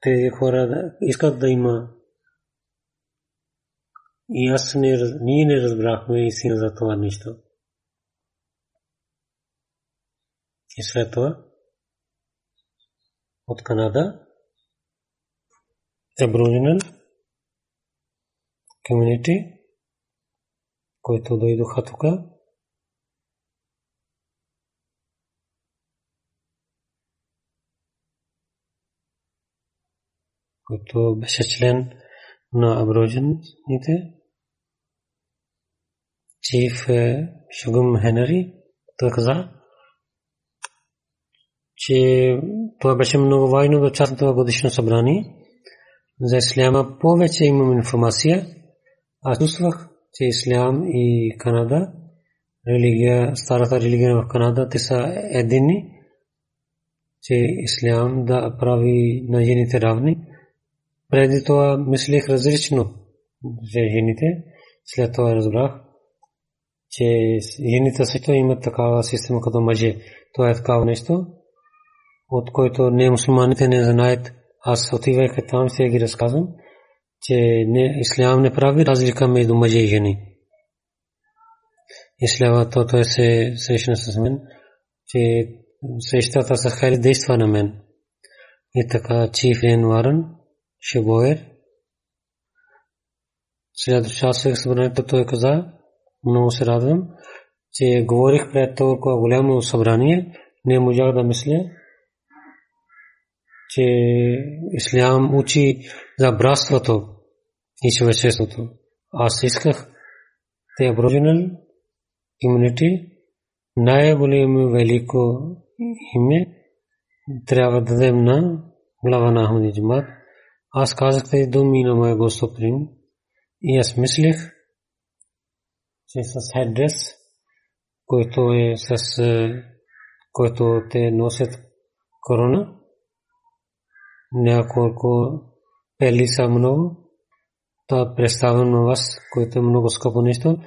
Тези хора искат да има. И аз ние не разбрахме истина за това нещо. И след това от Канада Aboriginal Community, които дойдоха тук които беше член на Aboriginalите. Чиф Шугъм Хенри той каза, че това беше много важно да участвам в това годишно събрание. За Ислама повече имам информация. Аз чувствах, че Ислам и Канада, религия, старата религия в Канада, те са едини, че Ислам да прави на жените равни. Преди това мислех различно за жените. След това разбрах, че жените също имат такава система като мъже. Това е такава нещо, от който не мусулманите не знаят. Аз отивах там, ще ги разказвам, че Ислям не прави разлика между мъже и жени. Ислямът той се срещна с мен, че срещата с хайри действа на мен. И така Чиф Енварън Шебоер след участвах събранието, той каза, много се радвам, че говорих пред толкова голямо събрание. не можах да мисля, че ислям учи за братството и съвършенството. Аз исках те абориджинал комьюнити най-големо велико име трябва да дадем на глава на Ахмадия джамаат. Аз казах тези думи на моя Господин и аз мислех, че с хедрес, който е с който те носят корона, няколко пели са много, това представям на вас, което е много скъпо нещо,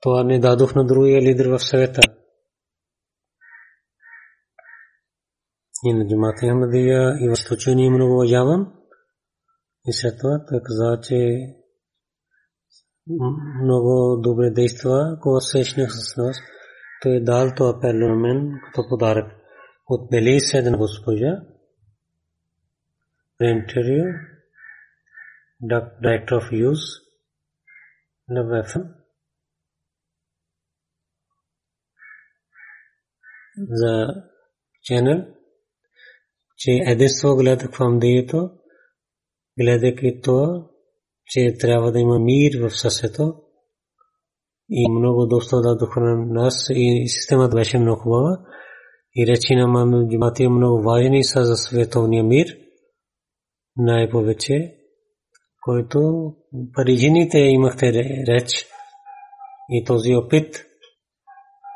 това не дадох на другия лидер в съвета. И на джамаата Ахмадия и възточение много уважавам. И след това той каза, че много добре действа, когато срещнах с нас. Той е дал това перло на мен като подарък. Отбели се една госпожа, Рентерио, Director of Youth, Лъвефа. За channel, че единство гледах в Ахмадието, гледайки това, че трябва да има мир в съсето. И много доста дадоха на нас и системата беше много хубава. И речи на мама джамаати много важни са за световния мир. Най-повече, който парижините имахте реч. И този опит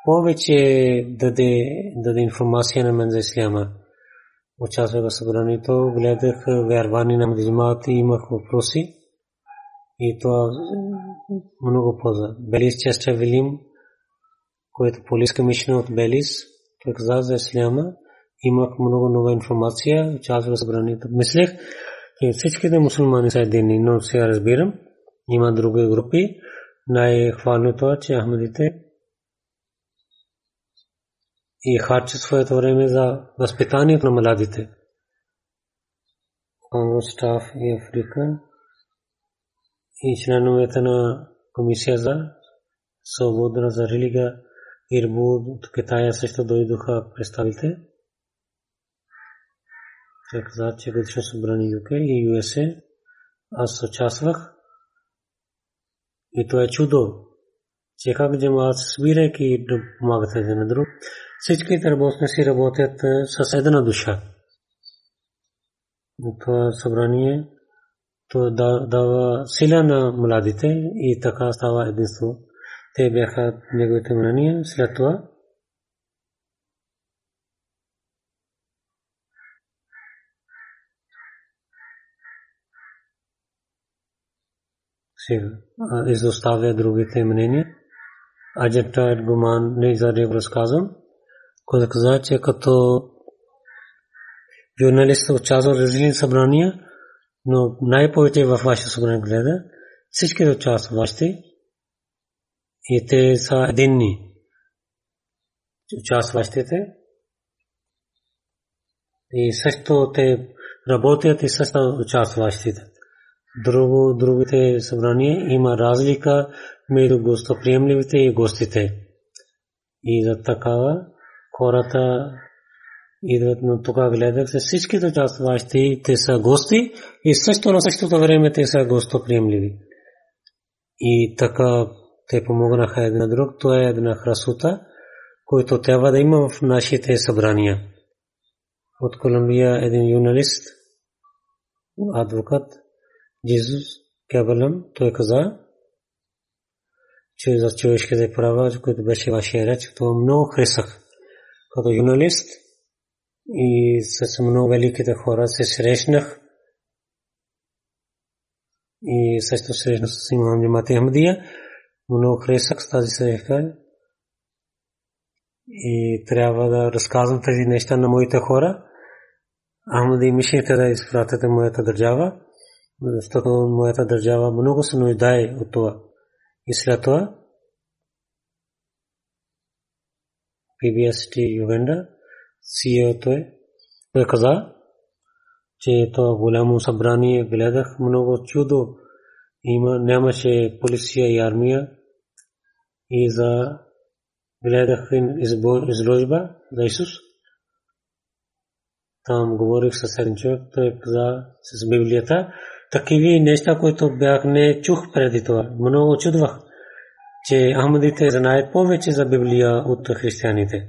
повече даде, даде информация на мен за исляма. Участвах в събранието, гледах вярвани на джамаати, имах въпроси. И това много полза. Белис Честър Вилим, който полис комишън от Белис, той каза за исляма, имах много нова информация, участвах в събранието. Мислех, че всичките мусулмани са едини, но сега разбирам, има други групи. Най-хвално това, че ахмадите и харчат своето време за възпитанието на младите. Конго, Стаф и Африка и членовете на комисия за свобода за религия Ирбуд от Китая също дойдоха представителите. Той каза, че годишно събрани ю кей и ю ес ей. Аз участвах и то е чудо, че как джамаат свирайки и помагат един на друг. Всичките работници работят с една душа. Това събрание то дава сила на младите и така става единство. Те бяха неговите мнения. След това изоставя другите мнения. Аджентът Гуман не изадев разказвам, който каза, че като журналист участва в различни събрания, но най-повече във вашето събрание гледа, всички участващи и те са единни. Участващите и също те работят и също участващите. Друго, другите събрания има разлика между гостоприемливите и гостите. И за такава хората идват, но тук гледах се всичките участващи, те са гости и също на същото време те са гостоприемливи. И така те помогнаха един на друг. Това е една красота, която трябва да има в нашите събрания. От Колумбия един журналист, адвокат Джизус Кабалам, той каза, че за човешките права, които беше вашия реч, това много хрисах. Като журналист и с много великите хора се срещнах и също срещнах с имам джамаати Ахмадия. Много хресах с тази среща и трябва да разказвам тези неща на моите хора. Ахмади мислите да изпратите моята държава, защото моята държава много се нуждае от това. И след това пи би ес ти Юганда си и о той. Той каза, че това голямо събрание гледах много чудо. Има, нямаше полиция и армия. И за гледах изложба за Исус. там говорих със Сенчо, той каза с Библията, такива неща, които бях не чух преди това. Много чудвах, че ахмадите знаят повече за Библия от християните.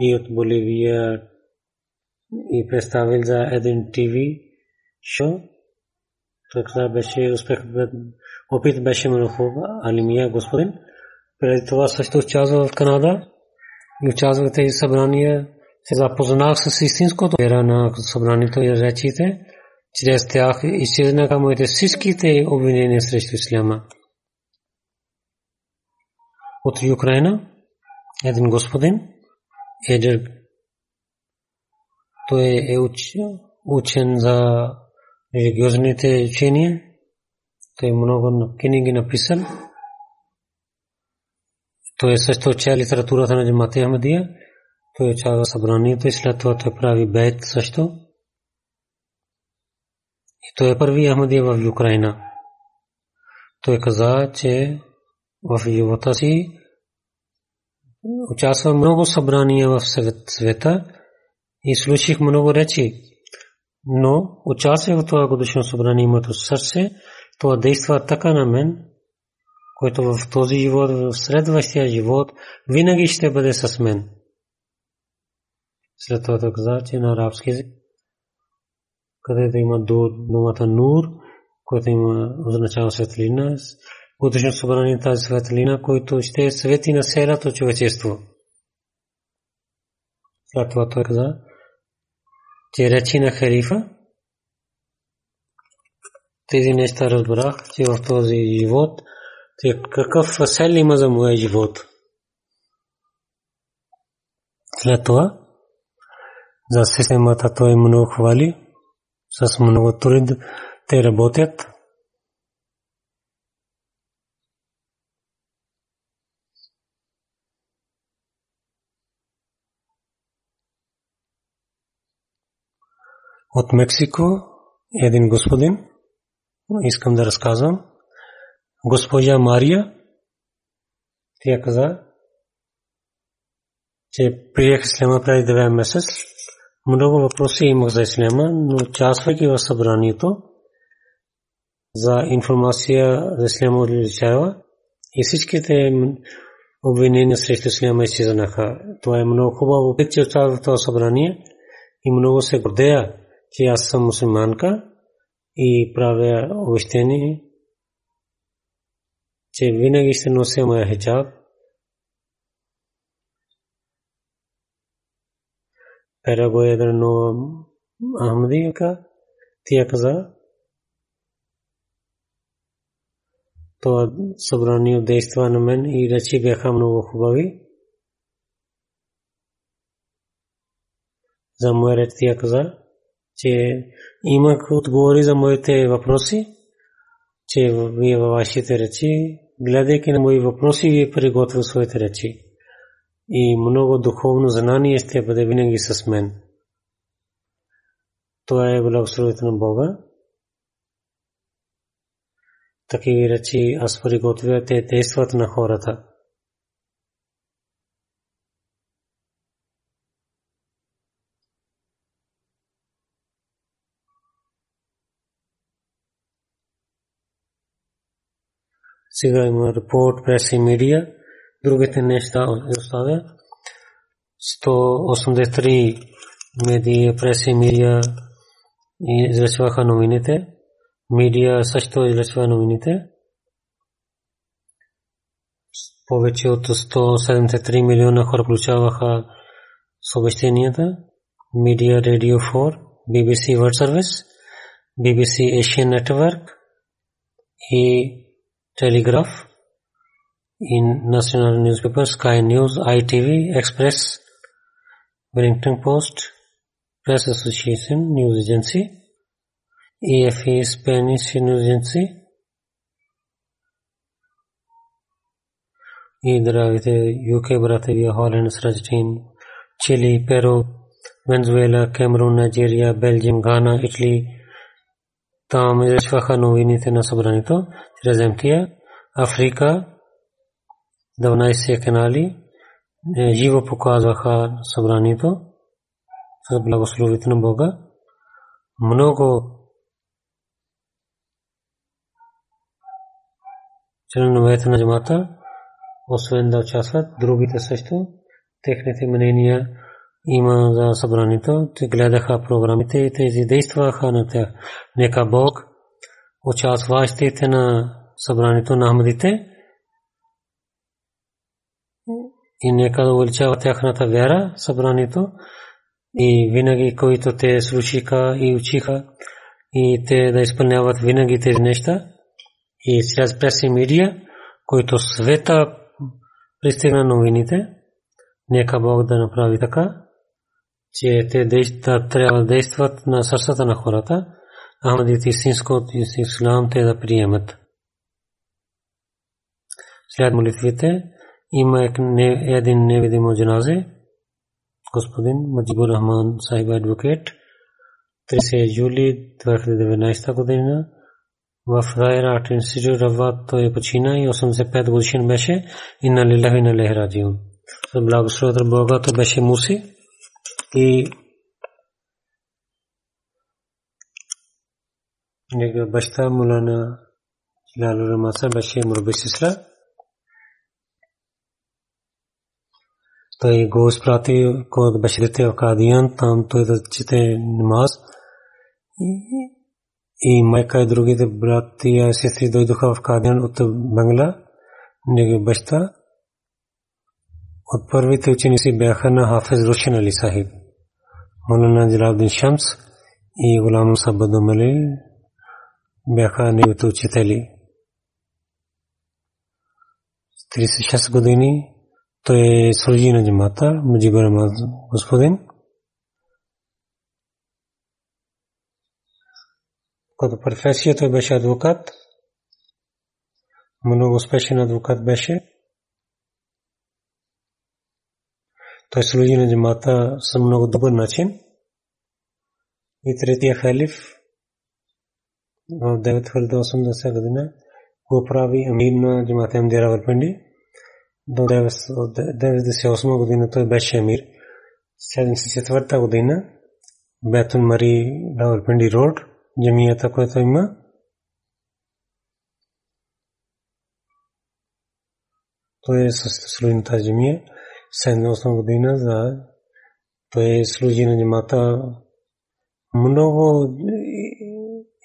И от Боливия и представил за един ТВ шоу. Така беше успех, опит беше много хуб, алимия господин. Преди това също участвах в Канада. Участвах в тези събрания. Се запознах с истинското вера на събранието и речите. Чрез тях изчезнаха моите всичките обвинения срещу исляма. От Украина един господин Едер. Той е учен за религиозните учения. Той много книги написал. Той също чел литературата на Джамаат Ахмадия. Той учава събранието и след това той прави бейт също. И той е първи Ахмадия в Украина. Той каза, че в живота си участва много събрания в света и слушах много речи. Но участвах в това годишно събрание, моето сърце, това действа така на мен, който в този живот, в следващия живот, винаги ще бъде с мен. След това каза, че на арабски език, където има думата нур, който има означава светлина, годишно събрание тази светлина, който ще свети на селото човечество. След това той каза, че речи на халифа. Тези неща разбрах, че в този живот, че какъв сел има за моя живот. След това, за системата той много хвали, с много труд те работят. От Мексико един господин, искам да разказвам, госпожа Мария, тя каза, че приех исляма преди две месеца. Много въпроси имах за исляма, но участвайки в събранието за информация за исляма отличава и всичките обвинения срещу исляма изчезнаха. Това е много хубаво, че участвах в това събрание и много се гордея, че аз съм мусулманка и правя обещание, че винаги ще нося моя хиджаб. Пераго едно Ахмадийка, тя каза, това събрание действа на мен и речи бяха много хубави. За моя реч тя каза, че имах отговори за моите въпроси, че вие във вашите речи, гледайки на мои въпроси, вие приготвя своите речи. И много духовно знание ще бъде винаги с мен. Това е благословието на Бога. Такива речи аз приготвя, те действат на хората. Сега има репорт, прес и медия. Другите неща оставя. сто осемдесет и три медии, прес и медия излъчваха новините. Медия също излъчва новините. Повече от сто седемдесет и три милиона хора получаваха съобщенията. Медия Radio четири, би би си World Service, би би си Asian Network и Telegraph, in National Newspaper, Sky News, I T V, Express, Wellington Post, Press Association, News Agency, E F E, Spanish News Agency. U K, Bolivia, Holland, Argentina, Chile, Peru, Venezuela, Cameroon, Nigeria, Belgium, Ghana, Italy, там излъчваха новините на събранието чрез М Т А. Африка, дванайсет канали, живо показаха събранието с благословението на Бога. Много членовете на джамата, освен да участват, другите също, техните мнения има за събранието. Те гледаха програмите и тези действаха на тях. Нека Бог участващите на събранието на ахмадите и нека да увеличава тяхната вяра, събранието, и винаги, които те слушаха и учиха, и те да изпълняват винаги тези неща. И чрез преси медия, които света пристигна новините, нека Бог да направи така, че те трябва да действат на сърцата на хората, ахмадите истинско ислам те да приемат. След молитвите има един невидимо джаназе, господин Муджибур Рахман Сахиб адвокат, трийсет юли две хиляди и деветнайсета година в Райра Институт Рават той почина и осемдесет и пет годишен беше и на лилахи на лехраджио. Благословен Бога, той беше муси и негова баща Мулана Лалур Маса беше мурби сестра. Той го изпрати, когато беше дете в Кадиян, там той да чете намаз. И майка и другите брати и сестри дойдоха в Кадиян от Бангла. Негова баща от първите ученици бяха на Хафиз Рушен Али Сахиб, Мулана Джалалудин Шамс и Гулам Сабад Умали бяха неговите учители. трийсет и шест години той служи на джамата Муджибур Рахман господин. Като професия той беше адвокат. Много успешен адвокат беше. Той служи на джамата със много добър начин. И третия халиф в деветстотин осемдесета година го прави амир на джамата Ахмадия Равалпинди. До деветдесет и осма година той беше амир. седемдесет и четвърта година Бетун Мари Равалпинди Роуд, джамията, която има. Той служи на тази джамия. седемдесет и осма година за той служи на джамата много.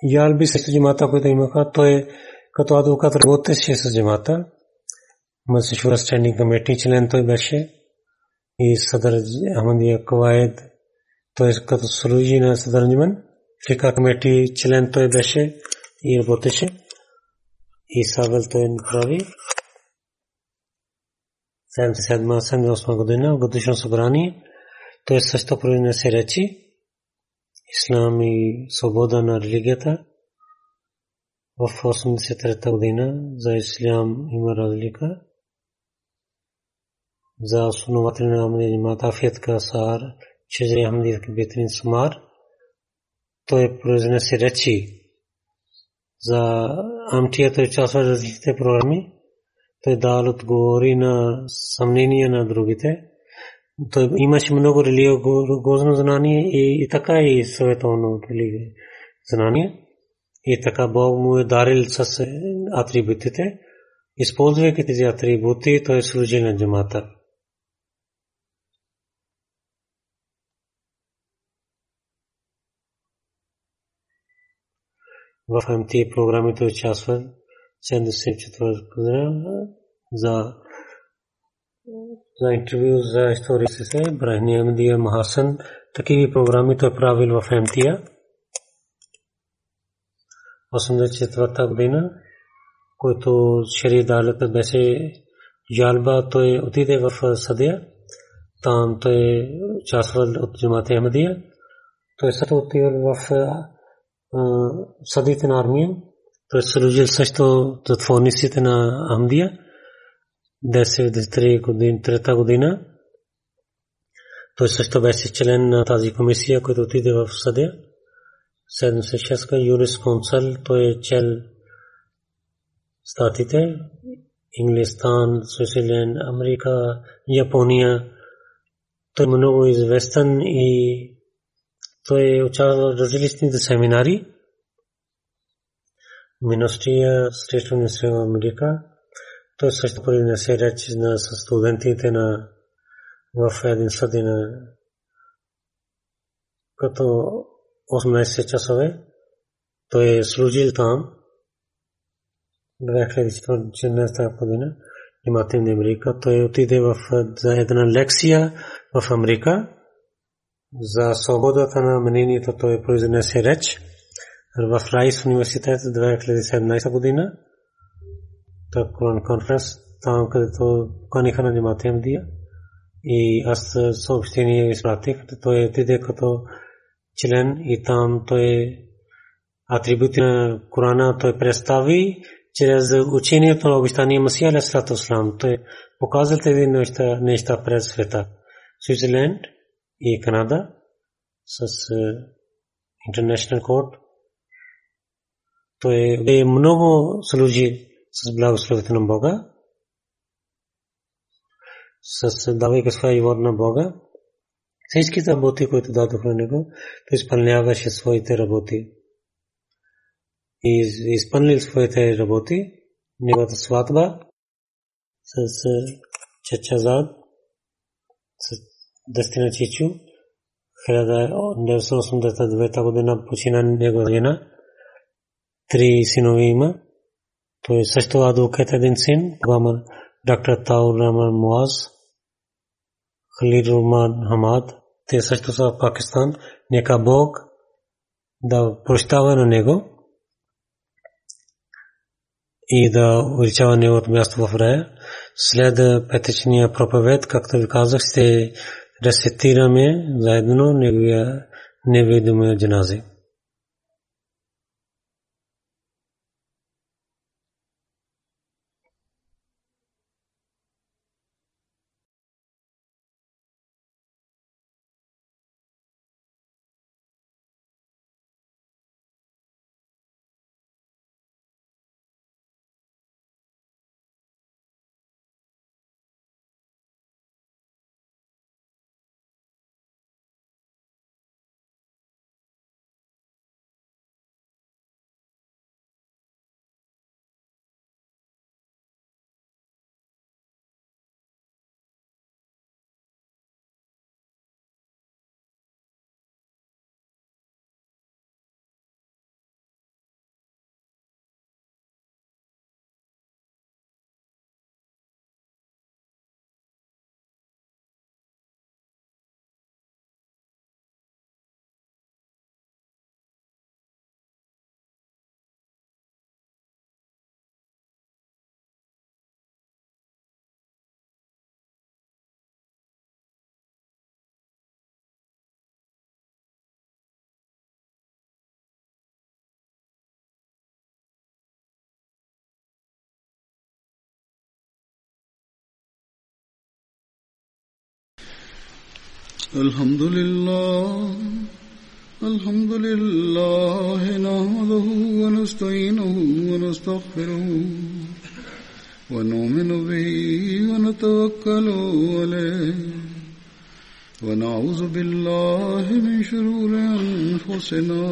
Ялби със джамата, който имаха, той като адвокат работеше с джамата. Мъсшура стендинг комитет член той беше и садар Ахмадия кваид, той като служи на садар джаман, фика комитет член той беше и работеше. И савел той прави. седемдесет и седма седемдесет и осма година годишно събрание, той също произнесе речи. Ислам и свобода на религията. В осемдесет и трета година за ислам има разлика. За основатели на Ахмадия джамата Афият ка Сар, Шаджари Ахмадия ка Бетрин Сумар, той произнесе речи за амтията и част от различните програми. Той дал отговори на съмнения на другите. Той имаше много религиозно знание и така и световно религиозно знание. И така Бог му е дарил с атрибутите. Използвайки тези атрибути, той служи на джамата. В М Т програми той участва седемдесет и четвърта за за интервю за историци се Брахни Ахмадия Махасан, такива програми той правил в М Т А. осемдесет и четвърта година, който Шери Далът беше жалба, той отиде в Съдия, там той участвал от джамата Ахмадия, той също отивал в Съдите на армия, той служил също затворниците на Ахмадия. деветдесет и трета година той също беше член на тази комисия, който отиде в Съдия. седемдесет и шеста юрисконсул той чел статите Englishtan, Switzerland, America, Japonia. Той много известен и той е участвал в различните семинари. Министрия, Средството на Северна Америка. Той също принесе речи с студентите на в един съдина като осемнайсет часове. Той е служил там две хиляди и четиринайсета година. Имате Америка. Той отиде в една лекция в Америка за свободата на мнението. Той произнесе реч в Райс университет две хиляди и седемнайсета година. Той конференс там, където каниха на Имате Амдия. И аз съобщение изпратих. Той отиде като член и там той атрибути на Корана той представи чрез учението на обещания Масия алейхи салату вассалам. Той показал тези неща пред света. Свитзерленд и Канада с International Court. Той е много служи с благословите на Бога, с давайка своя вод на Бога. Всичките работи, които дадох на него, той изпълняваше своите работи. И изпълнил своите работи, неговата сватба с Чачазад, с Дестина Чичу, хиляда деветстотин осемдесет и девета година почина негова жена, три синови има. Той също адвокат един син, двама доктор Таур Раман Муаз, Халид Руман Хамад, те също са в Пакистан. Нека Бог да прощава на него и да увеличава неговото място в рая. След петъчния проповед, както ви казах, ще рецитираме заедно неговия невидимия джанази. الحمد لله الحمد لله نحمده ونستعينه ونستغفره ونؤمن به ونتوكل عليه ونعوذ بالله من شرور أنفسنا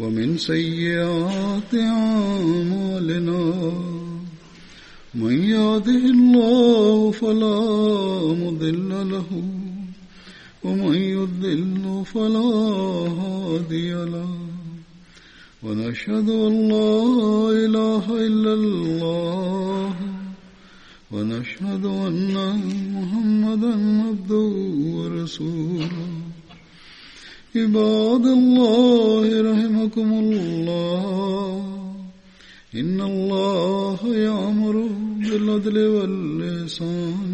ومن سيئات أعمالنا من يهده الله فلا مضل له ومن يضلل فلا هادي له ونشهد أن لا إله إلا الله ونشهد أن محمدا عبده ورسوله عباد الله رحمكم الله إن الله يأمر بالعدل والإحسان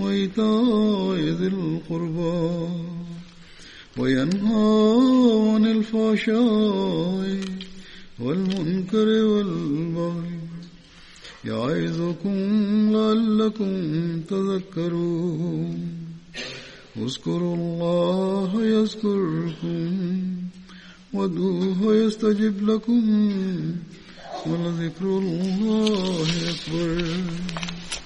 وإيتاء ذي القربى وينهى عن الفحشاء والمنكر والبغي يعظكم لعلكم تذكرون اذكروا الله يذكركم وادعوه يستجب لكم ولذكر الله أكبر.